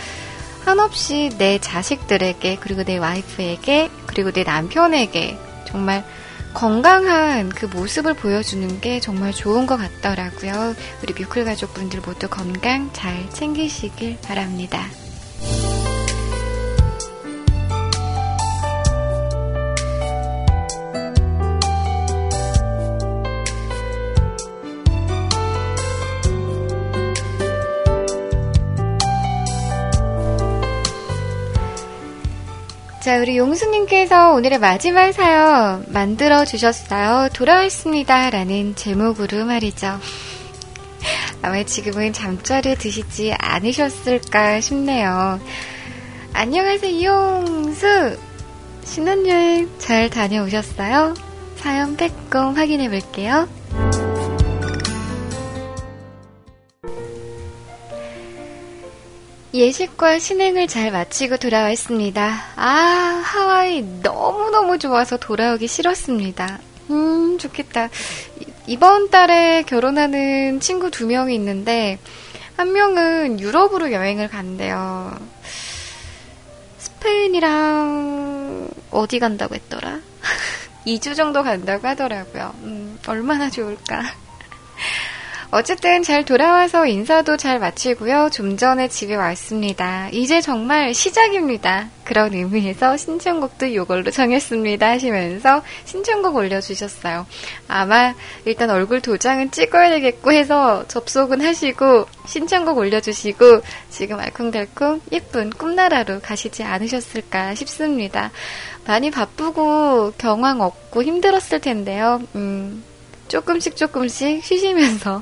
한없이 내 자식들에게, 그리고 내 와이프에게, 그리고 내 남편에게 정말 건강한 그 모습을 보여주는 게 정말 좋은 것 같더라고요. 우리 뮤클 가족분들 모두 건강 잘 챙기시길 바랍니다. 자, 우리 용수님께서 오늘의 마지막 사연 만들어주셨어요. 돌아왔습니다 라는 제목으로 말이죠. 아마 지금은 잠자리 드시지 않으셨을까 싶네요. 안녕하세요, 용수. 신혼여행 잘 다녀오셨어요? 사연 빼꼼 확인해 볼게요. 예식과 신행을 잘 마치고 돌아왔습니다. 아, 하와이 너무너무 좋아서 돌아오기 싫었습니다. 음, 좋겠다. 이번 달에 결혼하는 친구 두 명이 있는데 한 명은 유럽으로 여행을 간대요. 스페인이랑 어디 간다고 했더라? 이 주 정도 간다고 하더라고요. 음, 얼마나 좋을까. 어쨌든 잘 돌아와서 인사도 잘 마치고요. 좀 전에 집에 왔습니다. 이제 정말 시작입니다. 그런 의미에서 신청곡도 이걸로 정했습니다 하시면서 신청곡 올려주셨어요. 아마 일단 얼굴 도장은 찍어야 되겠고 해서 접속은 하시고 신청곡 올려주시고 지금 알콩달콩 예쁜 꿈나라로 가시지 않으셨을까 싶습니다. 많이 바쁘고 경황 없고 힘들었을 텐데요. 음, 조금씩 조금씩 쉬시면서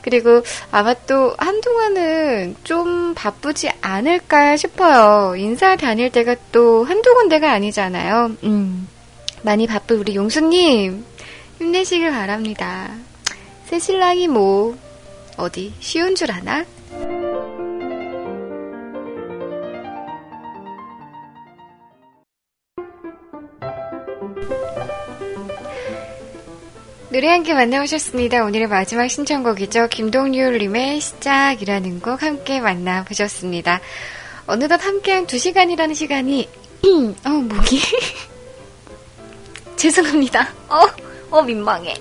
그리고 아마 또 한동안은 좀 바쁘지 않을까 싶어요. 인사 다닐 때가 또 한두 군데가 아니잖아요. 음, 많이 바쁜 우리 용수님 힘내시길 바랍니다. 새 신랑이 뭐 어디 쉬운 줄 아나? 노래 한 개 만나보셨습니다. 오늘의 마지막 신청곡이죠. 김동률님의 시작이라는 곡 함께 만나보셨습니다. 어느덧 함께한 두 시간이라는 시간이 어 목이 죄송합니다. 어, 어 민망해.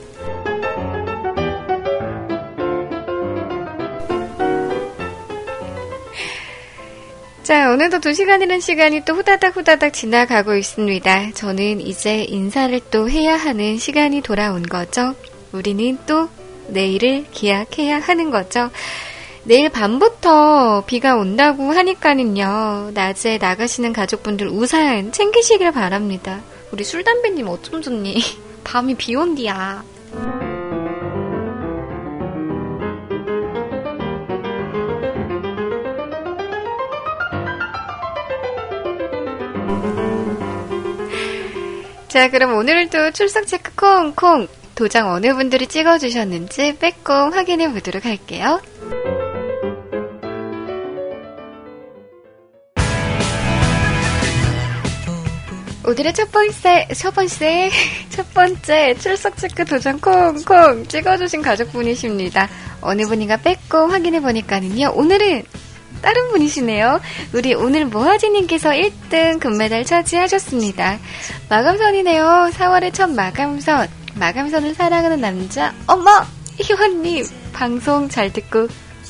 자, 오늘도 두 시간이라는 시간이 또 후다닥 후다닥 지나가고 있습니다. 저는 이제 인사를 또 해야 하는 시간이 돌아온 거죠. 우리는 또 내일을 기약해야 하는 거죠. 내일 밤부터 비가 온다고 하니까는요. 낮에 나가시는 가족분들 우산 챙기시길 바랍니다. 우리 술담배님 어쩜 좋니? 밤이 비 온디야. 자, 그럼 오늘도 출석체크 콩콩 도장 어느 분들이 찍어주셨는지 빼꼼 확인해 보도록 할게요. 오늘의 첫 번째, 첫 번째, 첫 번째 출석체크 도장 콩콩 찍어주신 가족분이십니다. 어느 분인가 빼꼼 확인해 보니까는요. 오늘은 다른 분이시네요. 우리 오늘 모하지님께서 일 등 금메달 차지하셨습니다. 마감선이네요. 사월의 첫 마감선. 마감선을 사랑하는 남자. 어머! 희원님! 방송 잘 듣고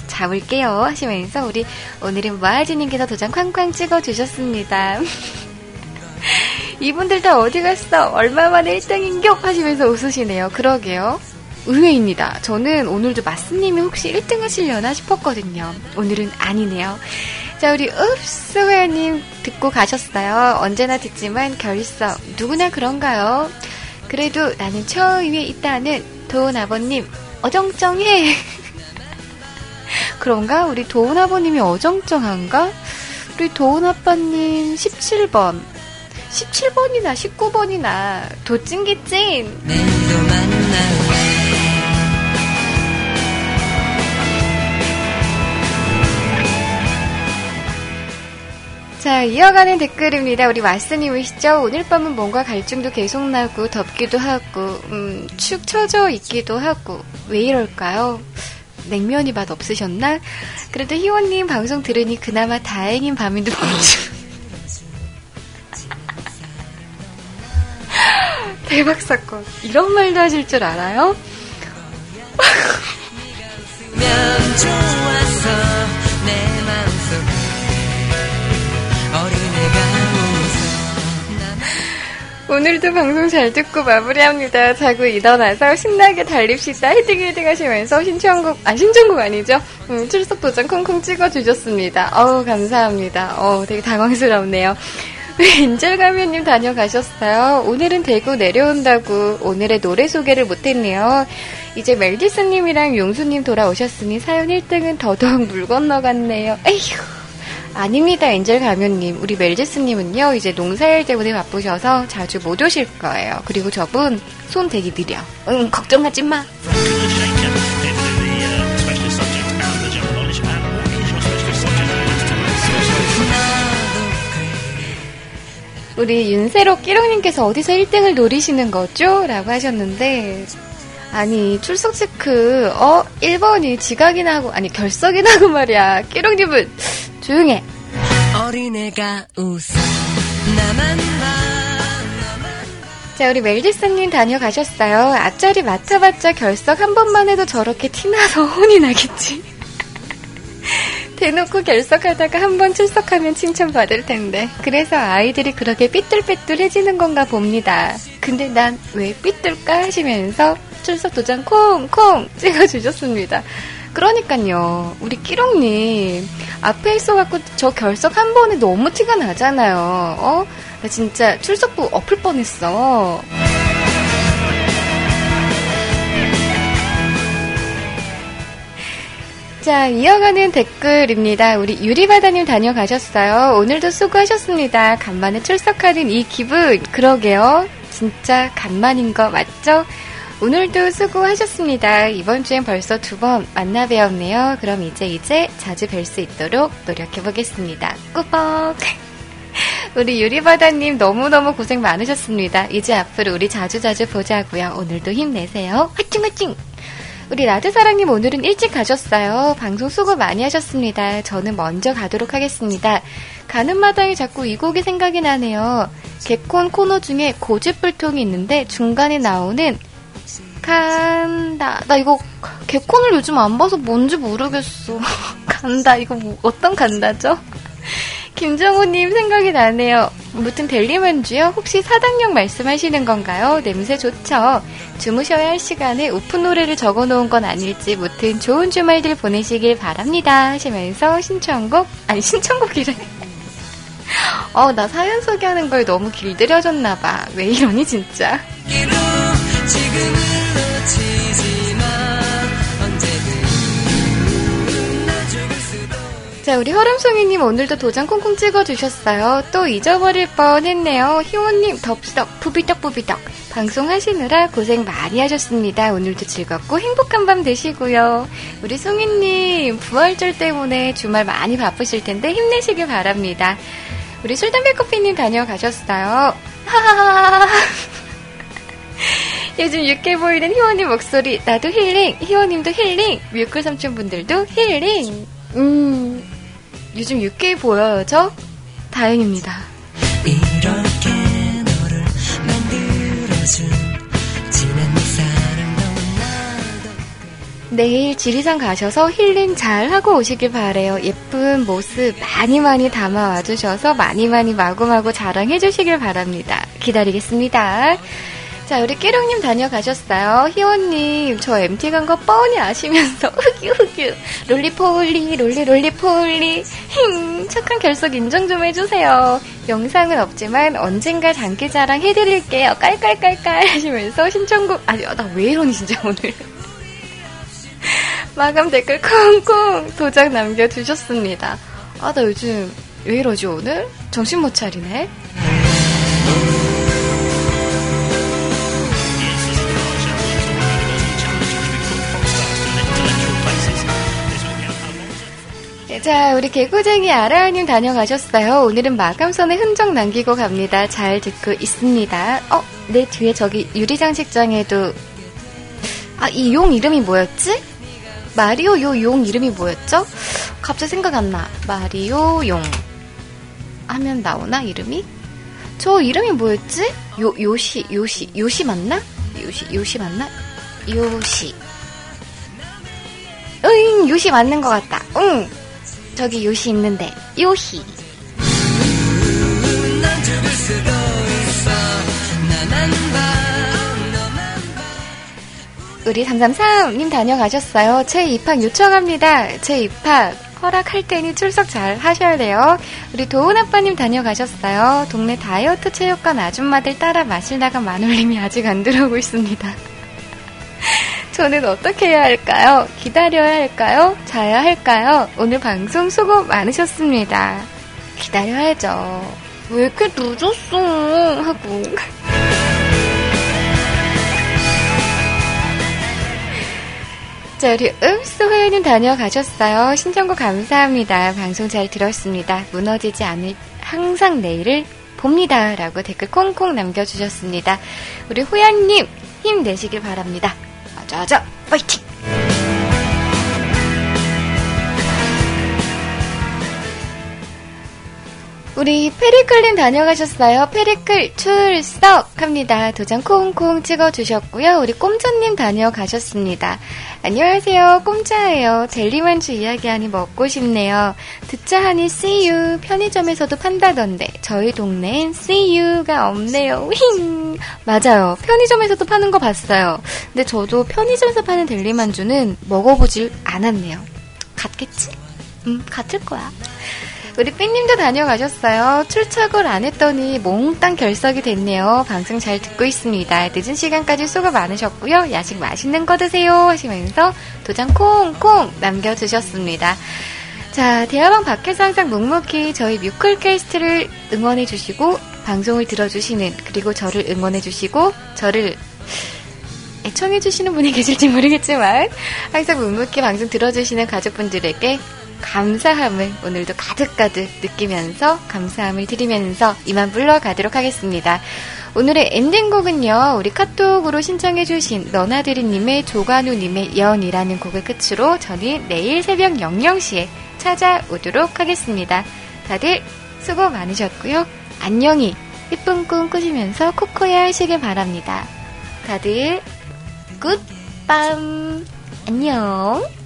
잡을게요. 하시면서 우리 오늘은 모하지님께서 도장 쾅쾅 찍어주셨습니다. 이분들 다 어디 갔어? 얼마 만에 일 등인겨? 하시면서 웃으시네요. 그러게요. 의외입니다. 저는 오늘도 마스님이 혹시 일 등 하시려나 싶었거든요. 오늘은 아니네요. 자, 우리 읍스 회원님 듣고 가셨어요. 언제나 듣지만 결석 누구나 그런가요? 그래도 나는 저 위에 있다는 도훈 아버님 어정쩡해. 그런가? 우리 도훈 아버님이 어정쩡한가? 우리 도훈 아빠님 십칠 번 십칠 번이나 십구 번이나 도찐개찐 내일도 만나 자, 이어가는 댓글입니다. 우리 마스님이시죠? 오늘 밤은 뭔가 갈증도 계속 나고 덥기도 하고 음, 축 처져 있기도 하고 왜 이럴까요? 냉면이 맛 없으셨나? 그래도 희원님 방송 들으니 그나마 다행인 밤인데 대박사건 이런 말도 하실 줄 알아요? 오늘도 방송 잘 듣고 마무리합니다. 자고 일어나서 신나게 달립시다. 헤딩 헤딩 하시면서 신청곡, 아, 신청곡 아니죠? 음, 출석 도장 콩콩 찍어주셨습니다. 어우, 감사합니다. 어우, 되게 당황스럽네요. 인절가면님 다녀가셨어요. 오늘은 대구 내려온다고 오늘의 노래 소개를 못했네요. 이제 멜디스님이랑 용수님 돌아오셨으니 사연 일 등은 더더욱 물 건너갔네요. 에휴. 아닙니다, 엔젤 가면님. 우리 멜지스님은요, 이제 농사일 때문에 바쁘셔서 자주 못 오실 거예요. 그리고 저분 손 되게 느려. 응, 걱정하지 마. 우리 윤세로 끼롱님께서 어디서 일 등을 노리시는 거죠? 라고 하셨는데, 아니, 출석 체크, 어? 일 번이 지각이나 하고, 아니, 결석이나 하고 말이야. 끼롱님은 조용해. 어린애가 웃어. 나만 봐, 나만 봐. 자, 우리 멜지스님 다녀가셨어요. 앞자리 맡아봤자 결석 한 번만 해도 저렇게 티나서 혼이 나겠지. 대놓고 결석하다가 한번 출석하면 칭찬받을 텐데. 그래서 아이들이 그렇게 삐뚤빼뚤해지는 건가 봅니다. 근데 난 왜 삐뚤까 하시면서 출석 도장 콩콩 찍어주셨습니다. 그러니까요, 우리 끼롱님 앞에 있어갖고 저 결석 한 번에 너무 티가 나잖아요. 어? 나 진짜 출석부 엎을 뻔했어. 자, 이어가는 댓글입니다. 우리 유리바다님 다녀가셨어요. 오늘도 수고하셨습니다. 간만에 출석하는 이 기분. 그러게요, 진짜 간만인 거 맞죠? 오늘도 수고하셨습니다. 이번 주엔 벌써 두 번 만나 뵈었네요. 그럼 이제 이제 자주 뵐 수 있도록 노력해보겠습니다. 꾸벅. 우리 유리바다님 너무너무 고생 많으셨습니다. 이제 앞으로 우리 자주자주 보자고요. 오늘도 힘내세요. 화팅 화팅. 우리 라드사랑님 오늘은 일찍 가셨어요. 방송 수고 많이 하셨습니다. 저는 먼저 가도록 하겠습니다. 가는 마당에 자꾸 이 곡이 생각이 나네요. 개콘 코너 중에 고집불통이 있는데 중간에 나오는 간다. 나 이거 개콘을 요즘 안 봐서 뭔지 모르겠어. 간다. 이거 뭐, 어떤 간다죠? 김정우님 생각이 나네요. 무튼 델리만주요? 혹시 사당역 말씀하시는 건가요? 냄새 좋죠? 주무셔야 할 시간에 오픈 노래를 적어놓은 건 아닐지 무튼 좋은 주말들 보내시길 바랍니다. 하시면서 신청곡? 아니 신청곡이래. 어, 나 사연 소개하는 걸 너무 길들여졌나봐. 왜 이러니 진짜. 자, 우리 허름송이님 오늘도 도장 콩콩 찍어주셨어요. 또 잊어버릴 뻔했네요. 희원님 덥석 부비떡부비떡 방송하시느라 고생 많이 하셨습니다. 오늘도 즐겁고 행복한 밤 되시고요. 우리 송이님 부활절 때문에 주말 많이 바쁘실 텐데 힘내시길 바랍니다. 우리 술담배커피님 다녀가셨어요. 하하하하. 요즘 유쾌 보이는 희원님 목소리 나도 힐링, 희원님도 힐링, 뮤클 삼촌분들도 힐링. 음... 요즘 유쾌해 보여요, 저? 다행입니다. 이렇게 너를 만들어준 지난 사랑 너무나도... 내일 지리산 가셔서 힐링 잘 하고 오시길 바래요. 예쁜 모습 많이 많이 담아와 주셔서 많이 많이 마구마구 자랑해 주시길 바랍니다. 기다리겠습니다. 자, 우리 깨롱님 다녀가셨어요. 희원님, 저 엠티 간 거 뻔히 아시면서, 후규후규, 롤리폴리, 롤리롤리폴리, 힝, 착한 결석 인정 좀 해주세요. 영상은 없지만 언젠가 장기자랑 해드릴게요. 깔깔깔깔 하시면서 신청곡, 아니, 나 왜 이러니, 진짜 오늘. 마감 댓글 콩콩 도장 남겨주셨습니다. 아, 나 요즘 왜 이러지, 오늘? 정신 못 차리네. 자, 우리 개구쟁이 아라아님 다녀가셨어요. 오늘은 마감선에 흔적 남기고 갑니다. 잘 듣고 있습니다. 어? 내 뒤에 저기 유리장식장에도 아, 이 용 이름이 뭐였지? 마리오 요 용 이름이 뭐였죠? 갑자기 생각 안 나. 마리오 용 하면 나오나? 이름이? 저 이름이 뭐였지? 요, 요시, 요시, 요시 맞나? 요시, 요시 맞나? 요시 으잉, 요시 맞는 것 같다. 응, 저기 요시 있는데, 요시. 우리 삼삼삼님 다녀가셨어요. 재입학 요청합니다. 재입학 허락할 테니 출석 잘 하셔야 돼요. 우리 도훈아빠님 다녀가셨어요. 동네 다이어트 체육관 아줌마들 따라 마실 나간 만올림이 아직 안 들어오고 있습니다. 저는 어떻게 해야 할까요? 기다려야 할까요? 자야 할까요? 오늘 방송 수고 많으셨습니다. 기다려야죠. 왜 이렇게 늦었어? 하고 자, 우리 읍소 회원님 다녀가셨어요. 신청곡 감사합니다. 방송 잘 들었습니다. 무너지지 않을 항상 내일을 봅니다. 라고 댓글 콩콩 남겨주셨습니다. 우리 호양님 힘내시길 바랍니다. 아자아자 파이팅! 우리 페리클님 다녀가셨어요. 페리클 출석합니다. 도장 콩콩 찍어주셨고요. 우리 꼼짜님 다녀가셨습니다. 안녕하세요. 꼼짜예요. 젤리만주 이야기하니 먹고 싶네요. 듣자하니 see you. 편의점에서도 판다던데 저희 동네엔 see you가 없네요. 윙. 맞아요. 편의점에서도 파는 거 봤어요. 근데 저도 편의점에서 파는 델리만주는 먹어보질 않았네요. 같겠지? 음, 같을 거야. 우리 삐님도 다녀가셨어요. 출첵을 안 했더니 몽땅 결석이 됐네요. 방송 잘 듣고 있습니다. 늦은 시간까지 수고 많으셨고요. 야식 맛있는 거 드세요 하시면서 도장 콩콩 남겨주셨습니다. 자, 대화방 밖에서 항상 묵묵히 저희 뮤클캐스트를 응원해주시고 방송을 들어주시는, 그리고 저를 응원해주시고 저를 애청해주시는 분이 계실지 모르겠지만 항상 묵묵히 방송 들어주시는 가족분들에게 감사함을 오늘도 가득가득 느끼면서 감사함을 드리면서 이만 물러가도록 하겠습니다. 오늘의 엔딩곡은요, 우리 카톡으로 신청해주신 너나들이님의 조관우님의 연이라는 곡을 끝으로 저는 내일 새벽 영영 시에 찾아오도록 하겠습니다. 다들 수고 많으셨고요. 안녕히 예쁜 꿈 꾸시면서 코코야 하시길 바랍니다. 다들 굿밤. 안녕.